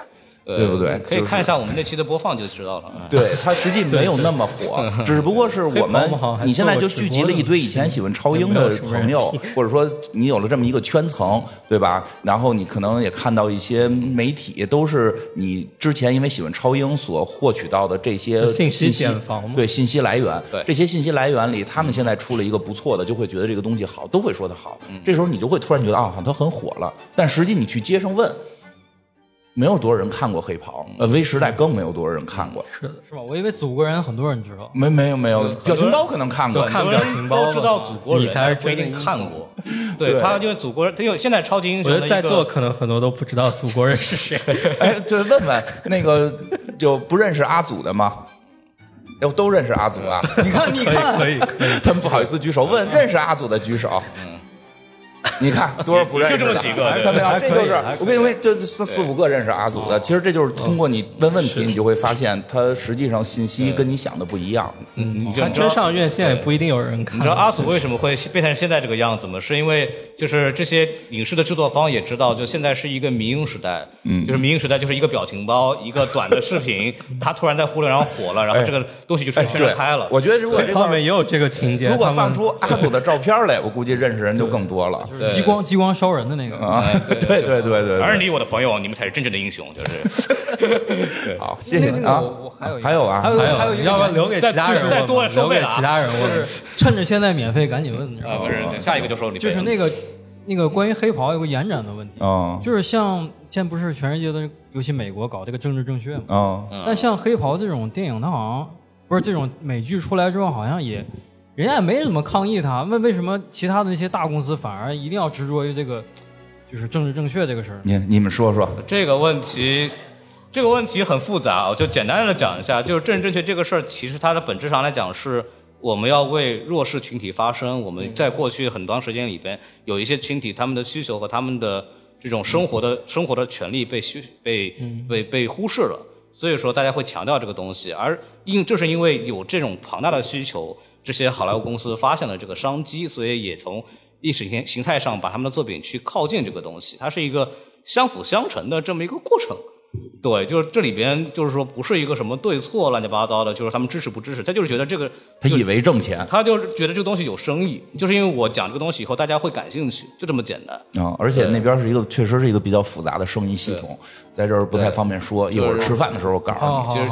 对不对？可以看一下我们那期的播放就知道了。对，他实际没有那么火，只不过是我们你现在就聚集了一堆以前喜欢超英的朋友，或者说你有了这么一个圈层，对吧？然后你可能也看到一些媒体都是你之前因为喜欢超英所获取到的这些信息茧房，对，信息来源，这些信息来源里，他们现在出了一个不错的，就会觉得这个东西好，都会说它好。这时候你就会突然觉得它很火了，但实际你去街上问。没有多少人看过黑袍，微时代更没有多少人看过，是吧？我以为祖国人很多人知道，没有，表情包可能看过，很多人都知道祖国人，你才是不一定看过。对，他因为祖国人，他因为现在超级英雄，我觉得在座可能很多都不知道祖国人是谁。哎，对，问那个就不认识阿祖的吗？要都认识阿祖啊？你看，可以，他们不好意思举手，问认识阿祖的举手。你看多少不认识的，就这么几个，这就是我跟你说，这4-5个认识阿祖的。其实这就是通过你问问题，你就会发现他实际上信息跟你想的不一样。他真上院线也不一定有人看。你知道阿祖为什么会变成现在这个样子吗？是因为就是这些影视的制作方也知道，就现在是一个迷因时代，就是迷因时代就是一个表情包，一个短的视频，他突然在互联网火了，然后这个东西就全传开了。我觉得如果他们也有这个情节，如果放出阿祖的照片来，我估计认识人就更多了。激光烧人的那个啊，对，而你我的朋友，你们才是真正的英雄，就是。好，谢谢啊！我还有，要不然留给其他人，再多收费了，其他人就是趁着现在免费赶紧问，你知道吗？下一个就收你。就是那个关于黑袍有个延展的问题啊，就是像现在不是全世界都，尤其美国搞这个政治正确嘛啊，但像黑袍这种电影，它好像不是这种美剧出来之后，好像也。人家也没怎么抗议他，问为什么其他的那些大公司反而一定要执着于这个，就是政治正确这个事儿？你们说说这个问题，很复杂，我就简单的讲一下，就是政治正确这个事儿，其实它的本质上来讲是我们要为弱势群体发声。我们在过去很长时间里边，有一些群体他们的需求和他们的这种生活的权利被忽视了，所以说大家会强调这个东西，而正是因为有这种庞大的需求。这些好莱坞公司发现了这个商机，所以也从意识形态上把他们的作品去靠近这个东西，它是一个相辅相成的这么一个过程。对，就是这里边就是说不是一个什么对错乱七八糟的，就是他们支持不支持，他就是觉得这个他以为挣钱，他就是觉得这个东西有生意，就是因为我讲这个东西以后大家会感兴趣，就这么简单啊、而且那边是一个确实是一个比较复杂的生意系统，在这儿不太方便说，一会儿吃饭的时候告诉你。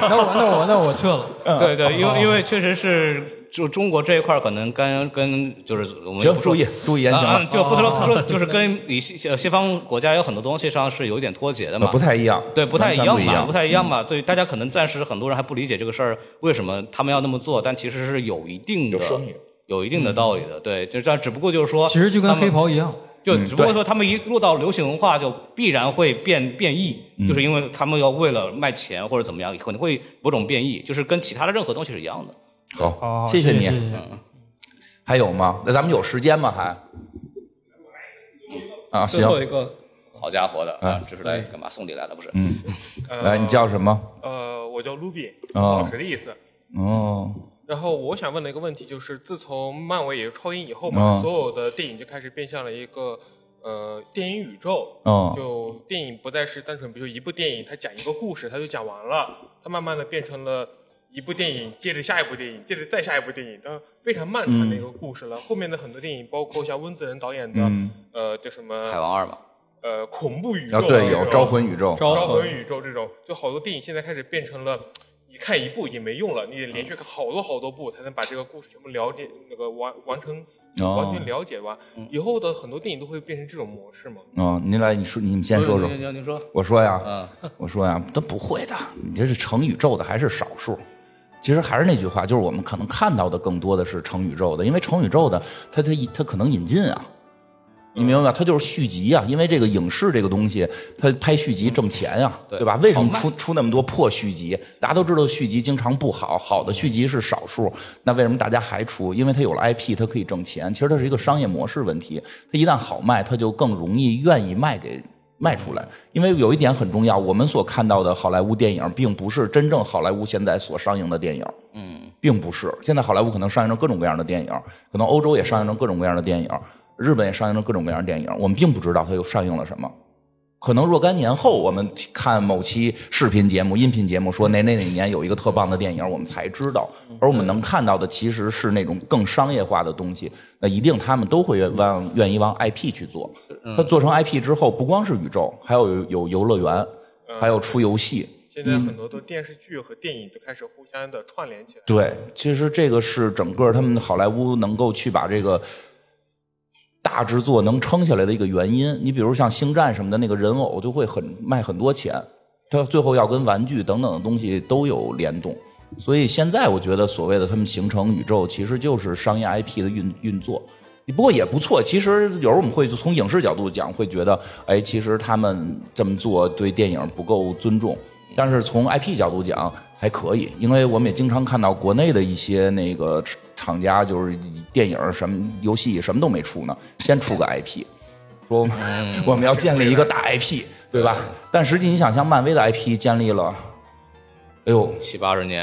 那我去了。对对，因为确实是。就中国这一块可能跟就是我们行，注意言行就不说就是跟西方国家有很多东西上是有一点脱节的嘛，不太一样嘛。对，大家可能暂时很多人还不理解这个事儿，为什么他们要那么做，但其实是有一定的道理的。对，就这样，只不过就是说，其实就跟黑袍一样，就只不过说他们一落到流行文化，就必然会变异，就是因为他们要为了卖钱或者怎么样，可能会某种变异，就是跟其他的任何东西是一样的。好，谢谢你。还有吗？那咱们有时间吗？还啊，行。最后一个，好家伙的啊，这是来干嘛？送礼来了不是？嗯，来，你叫什么？我叫 Ruby， 老师的意思。哦。然后我想问的一个问题就是，自从漫威也是超英以后嘛，所有的电影就开始变向了一个电影宇宙。哦。就电影不再是单纯，比如一部电影它讲一个故事，它就讲完了，它慢慢的变成了。一部电影接着下一部电影接着再下一部电影，非常漫长的一个故事了。后面的很多电影包括像温子仁导演的叫什么海王二嘛，恐怖宇宙，对，有招魂宇宙，招魂宇宙这种，就好多电影现在开始变成了你看一部也没用了，你得连续看好多好多部才能把这个故事全部了解，那个完成完全了解完。以后的很多电影都会变成这种模式嘛。哦，您来，你说，你先说说。您说。我说呀，我说呀，都不会的，你这是成宇宙的还是少数。其实还是那句话，就是我们可能看到的更多的是成宇宙的，因为成宇宙的它可能引进啊，你明白吧？它就是续集啊，因为这个影视这个东西，它拍续集挣钱啊，对吧？为什么出那么多破续集？大家都知道续集经常不好，好的续集是少数，那为什么大家还出？因为它有了 IP， 它可以挣钱。其实它是一个商业模式问题，它一旦好卖，它就更容易愿意卖出来。因为有一点很重要，我们所看到的好莱坞电影并不是真正好莱坞现在所上映的电影，并不是。现在好莱坞可能上映成各种各样的电影，可能欧洲也上映成各种各样的电影，日本也上映成各种各样的电影，我们并不知道它又上映了什么。可能若干年后我们看某期视频节目音频节目说哪年有一个特棒的电影，我们才知道。而我们能看到的其实是那种更商业化的东西，那一定他们都会愿意往 IP 去做。它做成 IP 之后不光是宇宙，还有游乐园，还有出游戏。现在很多的电视剧和电影都开始互相的串联起来。对，其实这个是整个他们好莱坞能够去把这个大制作能撑下来的一个原因。你比如像星战什么的，那个人偶就会卖很多钱，它最后要跟玩具等等的东西都有联动。所以现在我觉得所谓的他们形成宇宙其实就是商业 IP 的运作。不过也不错，其实有时候我们会从影视角度讲，会觉得哎，其实他们这么做对电影不够尊重，但是从 IP 角度讲还可以。因为我们也经常看到国内的一些那个厂家，就是电影什么游戏什么都没出呢，先出个 IP， 说我们要建立一个大 IP， 对吧？但实际你想，像漫威的 IP 建立了，哎呦，七八十年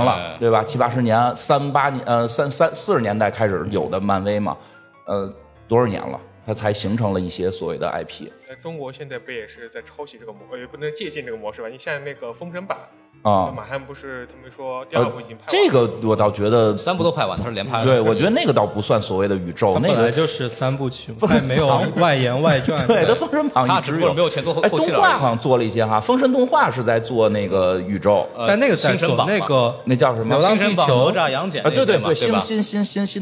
了，对吧？七八十年，四十年代开始有的漫威嘛，多少年了？它才形成了一些所谓的 IP。中国现在不也是在抄袭这个模式，也不能借鉴这个模式吧？你像那个《封神榜》啊，马上不是他们说第二部已经拍完了，这个我倒觉得三部都拍完，它是连拍的。对，我觉得那个倒不算所谓的宇宙，那个就是三部曲，没有外延外传。对，它《封神榜》它只是有没有前做后期了。动画好像做了一些哈，《封神》动画是在做那个宇宙，但那个在做那叫什么？《封神榜》哪吒、杨戬，对对对，新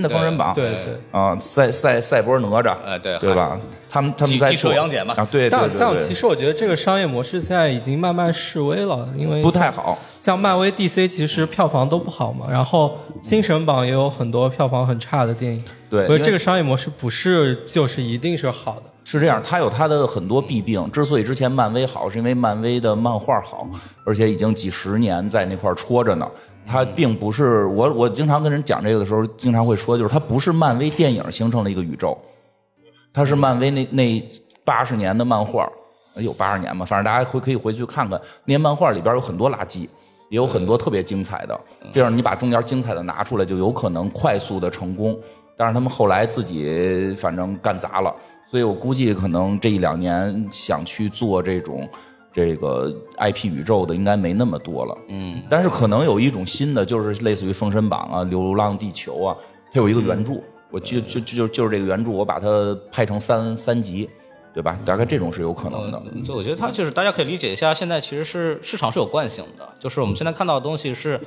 的《封神榜》，对对啊，赛博哪吒，哎对对吧？他们在做杨戬嘛，啊对。但其实我觉得这个商业模式现在已经慢慢式微了，因为不太好。像漫威 DC 其实票房都不好嘛，然后星神榜也有很多票房很差的电影。对，所以这个商业模式不是就是一定是好的。是这样，它有它的很多弊病。之所以之前漫威好，是因为漫威的漫画好，而且已经几十年在那块戳着呢。它并不是我经常跟人讲这个的时候，经常会说，就是它不是漫威电影形成了一个宇宙，它是漫威那80年的漫画。有80年嘛，反正大家可以回去看看，那些漫画里边有很多垃圾，也有很多特别精彩的，这样你把中间精彩的拿出来就有可能快速的成功。但是他们后来自己反正干砸了，所以我估计可能这一两年想去做这个 IP 宇宙的应该没那么多了。但是可能有一种新的，就是类似于《封神榜》啊、《流浪地球》啊，它有一个原著，我就是这个原著，我把它拍成三集。对吧？大概这种是有可能的。就我觉得它就是大家可以理解一下，现在其实是市场是有惯性的，就是我们现在看到的东西是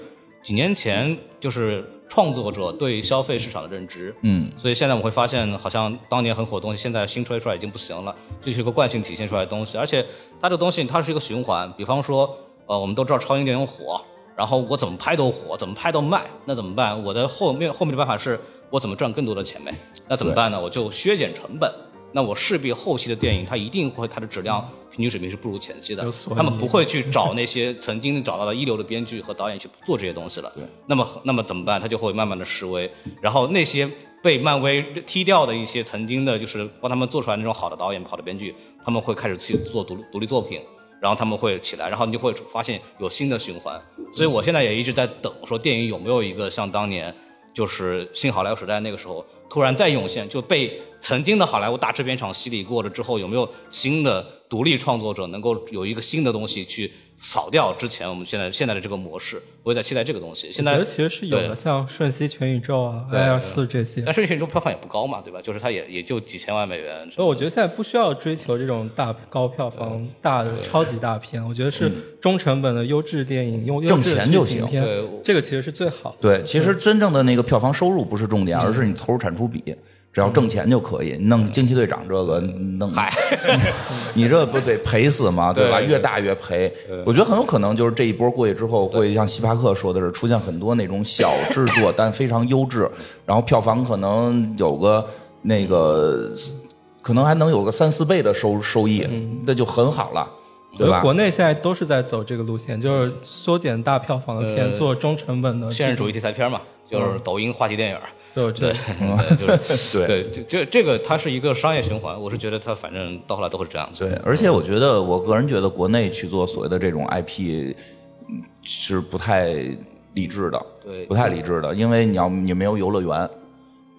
几年前就是创作者对消费市场的认知。所以现在我们会发现，好像当年很火的东西，现在新吹出来已经不行了，这是一个惯性体现出来的东西。而且它这个东西它是一个循环，比方说，我们都知道超英电影火，然后我怎么拍都火，怎么拍都卖，那怎么办？我的后面的办法是我怎么赚更多的钱呗？那怎么办呢？我就削减成本。那我势必后期的电影它一定会，它的质量平均水平是不如前期的，他们不会去找那些曾经找到的一流的编剧和导演去做这些东西了。那么怎么办？它就会慢慢的式微，然后那些被漫威踢掉的一些曾经的就是帮他们做出来那种好的导演好的编剧，他们会开始去做独立作品，然后他们会起来，然后你就会发现有新的循环。所以我现在也一直在等说电影有没有一个像当年就是新好莱坞时代那个时候突然再涌现，就被曾经的好莱坞大制片厂洗礼过了之后，有没有新的独立创作者能够有一个新的东西去扫掉之前我们现在的这个模式，我也在期待这个东西。现在我觉得其实是有的，像《瞬息全宇宙》啊、《124》这些，但《瞬息全宇宙》票房也不高嘛，对吧？就是它也就几千万美元。所以我觉得现在不需要追求这种大高票房、大的超级大片，我觉得是中成本的优质电影，用挣钱就行。这个其实是最好的。对，其实真正的那个票房收入不是重点，而是你投入产出比。只要挣钱就可以，弄惊奇队长这个弄，你这不得赔死吗？对吧？对对对，越大越赔。我觉得很有可能就是这一波过去之后，会像希帕克说的是，出现很多那种小制作但非常优质，然后票房可能有个那个，可能还能有个3-4倍的收益，那就很好了。对吧？国内现在都是在走这个路线，就是缩减大票房的片，做中成本的现实主义题材片嘛，就是抖音话题电影。对，这个它是一个商业循环，我是觉得它反正到后来都会这样子。对，而且我觉得我个人觉得国内去做所谓的这种 IP 是不太理智的，对，不太理智的，因为你没有游乐园，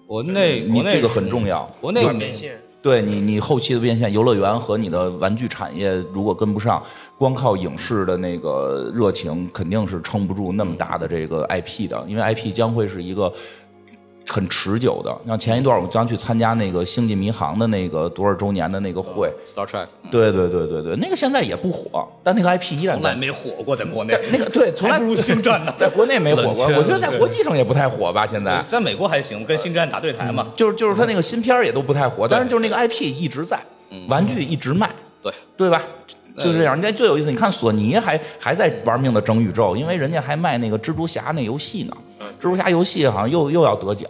国内这个很重要，国内变现，对你后期的变现，游乐园和你的玩具产业如果跟不上，光靠影视的那个热情肯定是撑不住那么大的这个 IP 的，因为 IP 将会是一个很持久的。像前一段我刚去参加那个星际迷航的那个多少周年的那个会 Star Trek， 对，那个现在也不火，但那个 IP 依然从来没火过，在国内那个对从来不如星战呢，在国内没火过，我觉得在国际上也不太火吧。现在在美国还行，跟星战打对台嘛，就是他那个新片也都不太火，但是就是那个 IP 一直在，玩具一直卖，对吧？就这样。你看最有意思，你看索尼还在玩命的争宇宙，因为人家还卖那个蜘蛛侠那游戏呢，蜘蛛侠游戏好像又要得奖。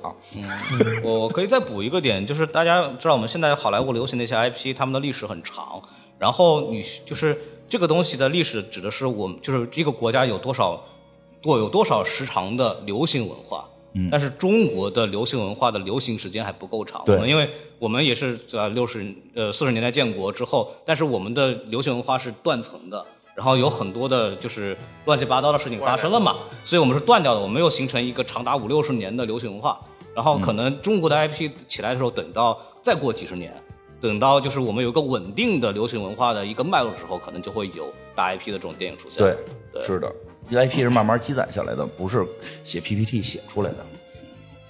我可以再补一个点，就是大家知道我们现在好莱坞流行那些 IP， 他们的历史很长，然后你就是这个东西的历史指的是我们就是一个国家有多少时长的流行文化。但是中国的流行文化的流行时间还不够长，因为我们也是40年代建国之后，但是我们的流行文化是断层的，然后有很多的就是乱七八糟的事情发生了嘛，所以我们是断掉的，我们又形成一个长达50-60年的流行文化。然后可能中国的 IP 起来的时候，等到再过几十年，等到就是我们有一个稳定的流行文化的一个脉络之后，可能就会有大 IP 的这种电影出现。对，是的。IP 是慢慢积攒下来的，不是写 PPT 写出来的。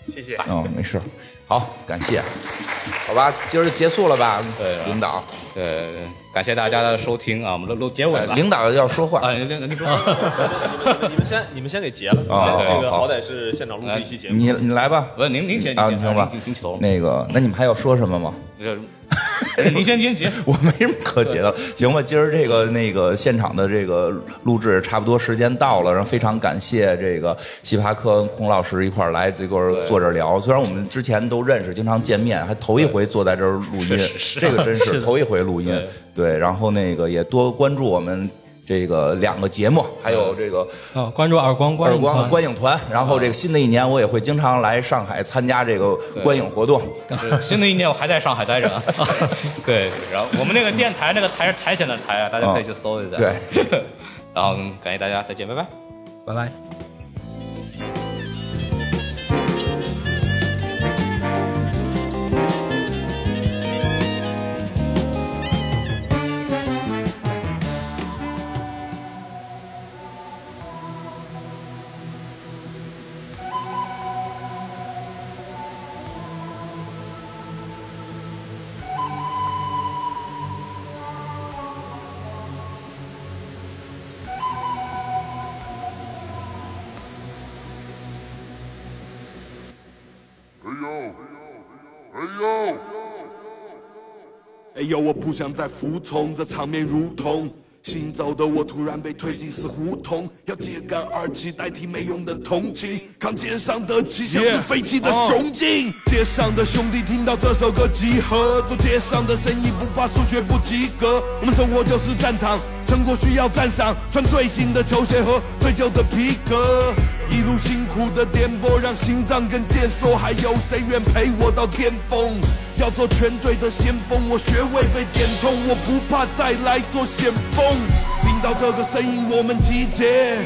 谢谢。没事。好，感谢。好吧，今儿结束了吧？对，领导。对，感谢大家的收听啊！我们都结尾了。领导要说话。你说。你们先给结了啊！这个好歹是现场录制一期节目。你来吧。不，您结啊，行吧？您求。那个，那你们还要说什么吗？您先结，我没什么可结的。行吧，今儿这个那个现场的这个录制差不多时间到了，然后非常感谢这个希帕克跟孔老师一块儿来这个坐这聊。虽然我们之前都认识，经常见面，还头一回坐在这儿录音，这个真是头一回录音。对，然后那个也多关注我们。这个2个节目，还有这个关注耳光的观影团，然后这个新的一年我也会经常来上海参加这个观影活动。新的一年我还在上海待着。对，然后我们那个电台那个台是苔藓的苔啊，大家可以去搜一下。对，然后感谢大家，再见，拜拜，拜拜。哎呦，我不想再服从，这场面如同行走的我突然被推进死胡同，要揭竿而起代替没用的同情，扛肩上的旗像是废弃的雄鹰。街上的兄弟听到这首歌集合，做街上的生意不怕数学不及格，我们生活就是战场，成果需要赞赏，穿最新的球鞋和最旧的皮革。一路辛苦的颠簸，让心脏更健硕，还有谁愿陪我到巅峰？要做全队的先锋，我学位被点通，我不怕再来做先锋。听到这个声音，我们集结，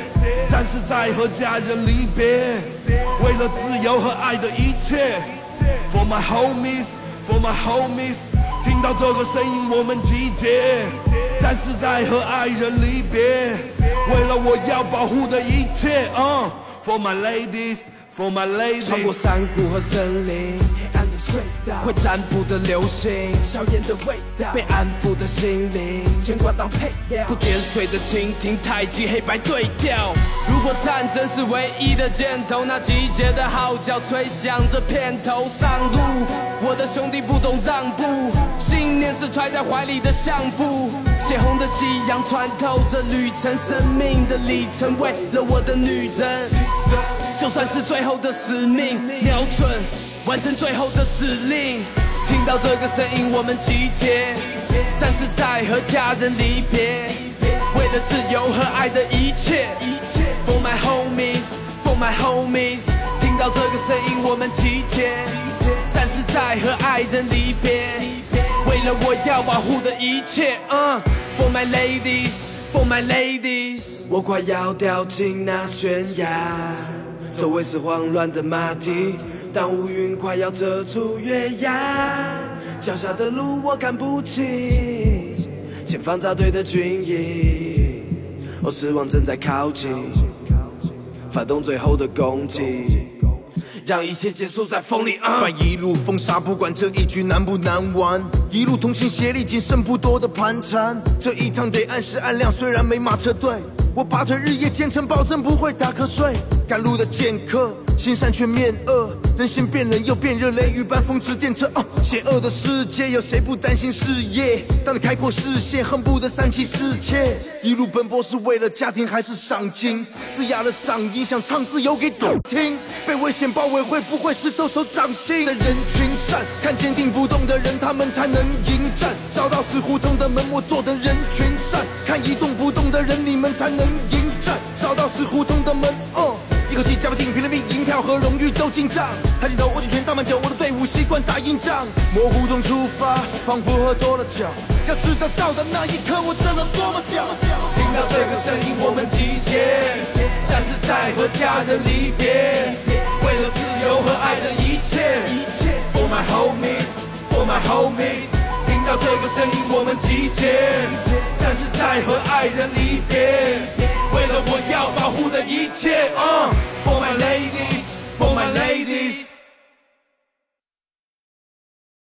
暂时在和家人离别，为了自由和爱的一切。For my homies, for my homies。听到这个声音，我们集结，暂时在和爱人离别，为了我要保护的一切。For my ladies, for my ladies。穿过山谷和森林，安定隧道，会占卜的流星，硝烟的味道，被安抚的心灵，牵挂当配料，不点水的蜻蜓，太极黑白对调。如果战争是唯一的箭头，那集结的号角吹响着片头。上路，我的兄弟不懂让步，信念是揣在怀里的相符。血红的夕阳穿透着旅程，生命的里程，为了我的女人。就算是最后的使命，瞄准，完成最后的指令。听到这个声音，我们集结，暂时在和家人离别，为了自由和爱的一切。For my homies, for my homies。听到这个声音，我们集结，暂时在和爱人离别，为了我要保护的一切。For my ladies, for my ladies。我快要掉进那悬崖。周围是慌乱的马蹄，当乌云快要遮住月牙，脚下的路我看不清，前方扎堆的军营，死亡正在靠近，发动最后的攻击，让一切结束在风里。把一路风沙，不管这一局难不难玩，一路同心协力，仅剩不多的盘缠。这一趟得按时按量，虽然没马车队，我拔腿日夜兼程，保证不会打瞌睡。赶路的剑客，心善却面恶，人心变冷又变热，雷雨般风驰电掣。邪恶的世界，有谁不担心事业？当你开阔视线，恨不得三妻四妾。一路奔波是为了家庭还是赏金？嘶哑的嗓音想唱自由给懂听，被危险包围会不会是抖擞掌心？在人群散，看坚定不动的人，他们才能迎战。找到死胡同的门，我坐等人群散，看一动不动的人，你们才能迎战。找到死胡同的门，一口气加把劲，拼了命，银票和荣誉都进账。抬起头，握紧拳，倒满酒，我的队伍习惯打硬仗。模糊中出发，仿佛喝多了酒。要知道到达那一刻，我等了多么久。听到这个声音，我们集结，暂时在和家人离别，为了自由和爱的一切。For my homies, for my homies。听到这个声音，我们集结，暂时在和爱人离别，为了我要保护的一切。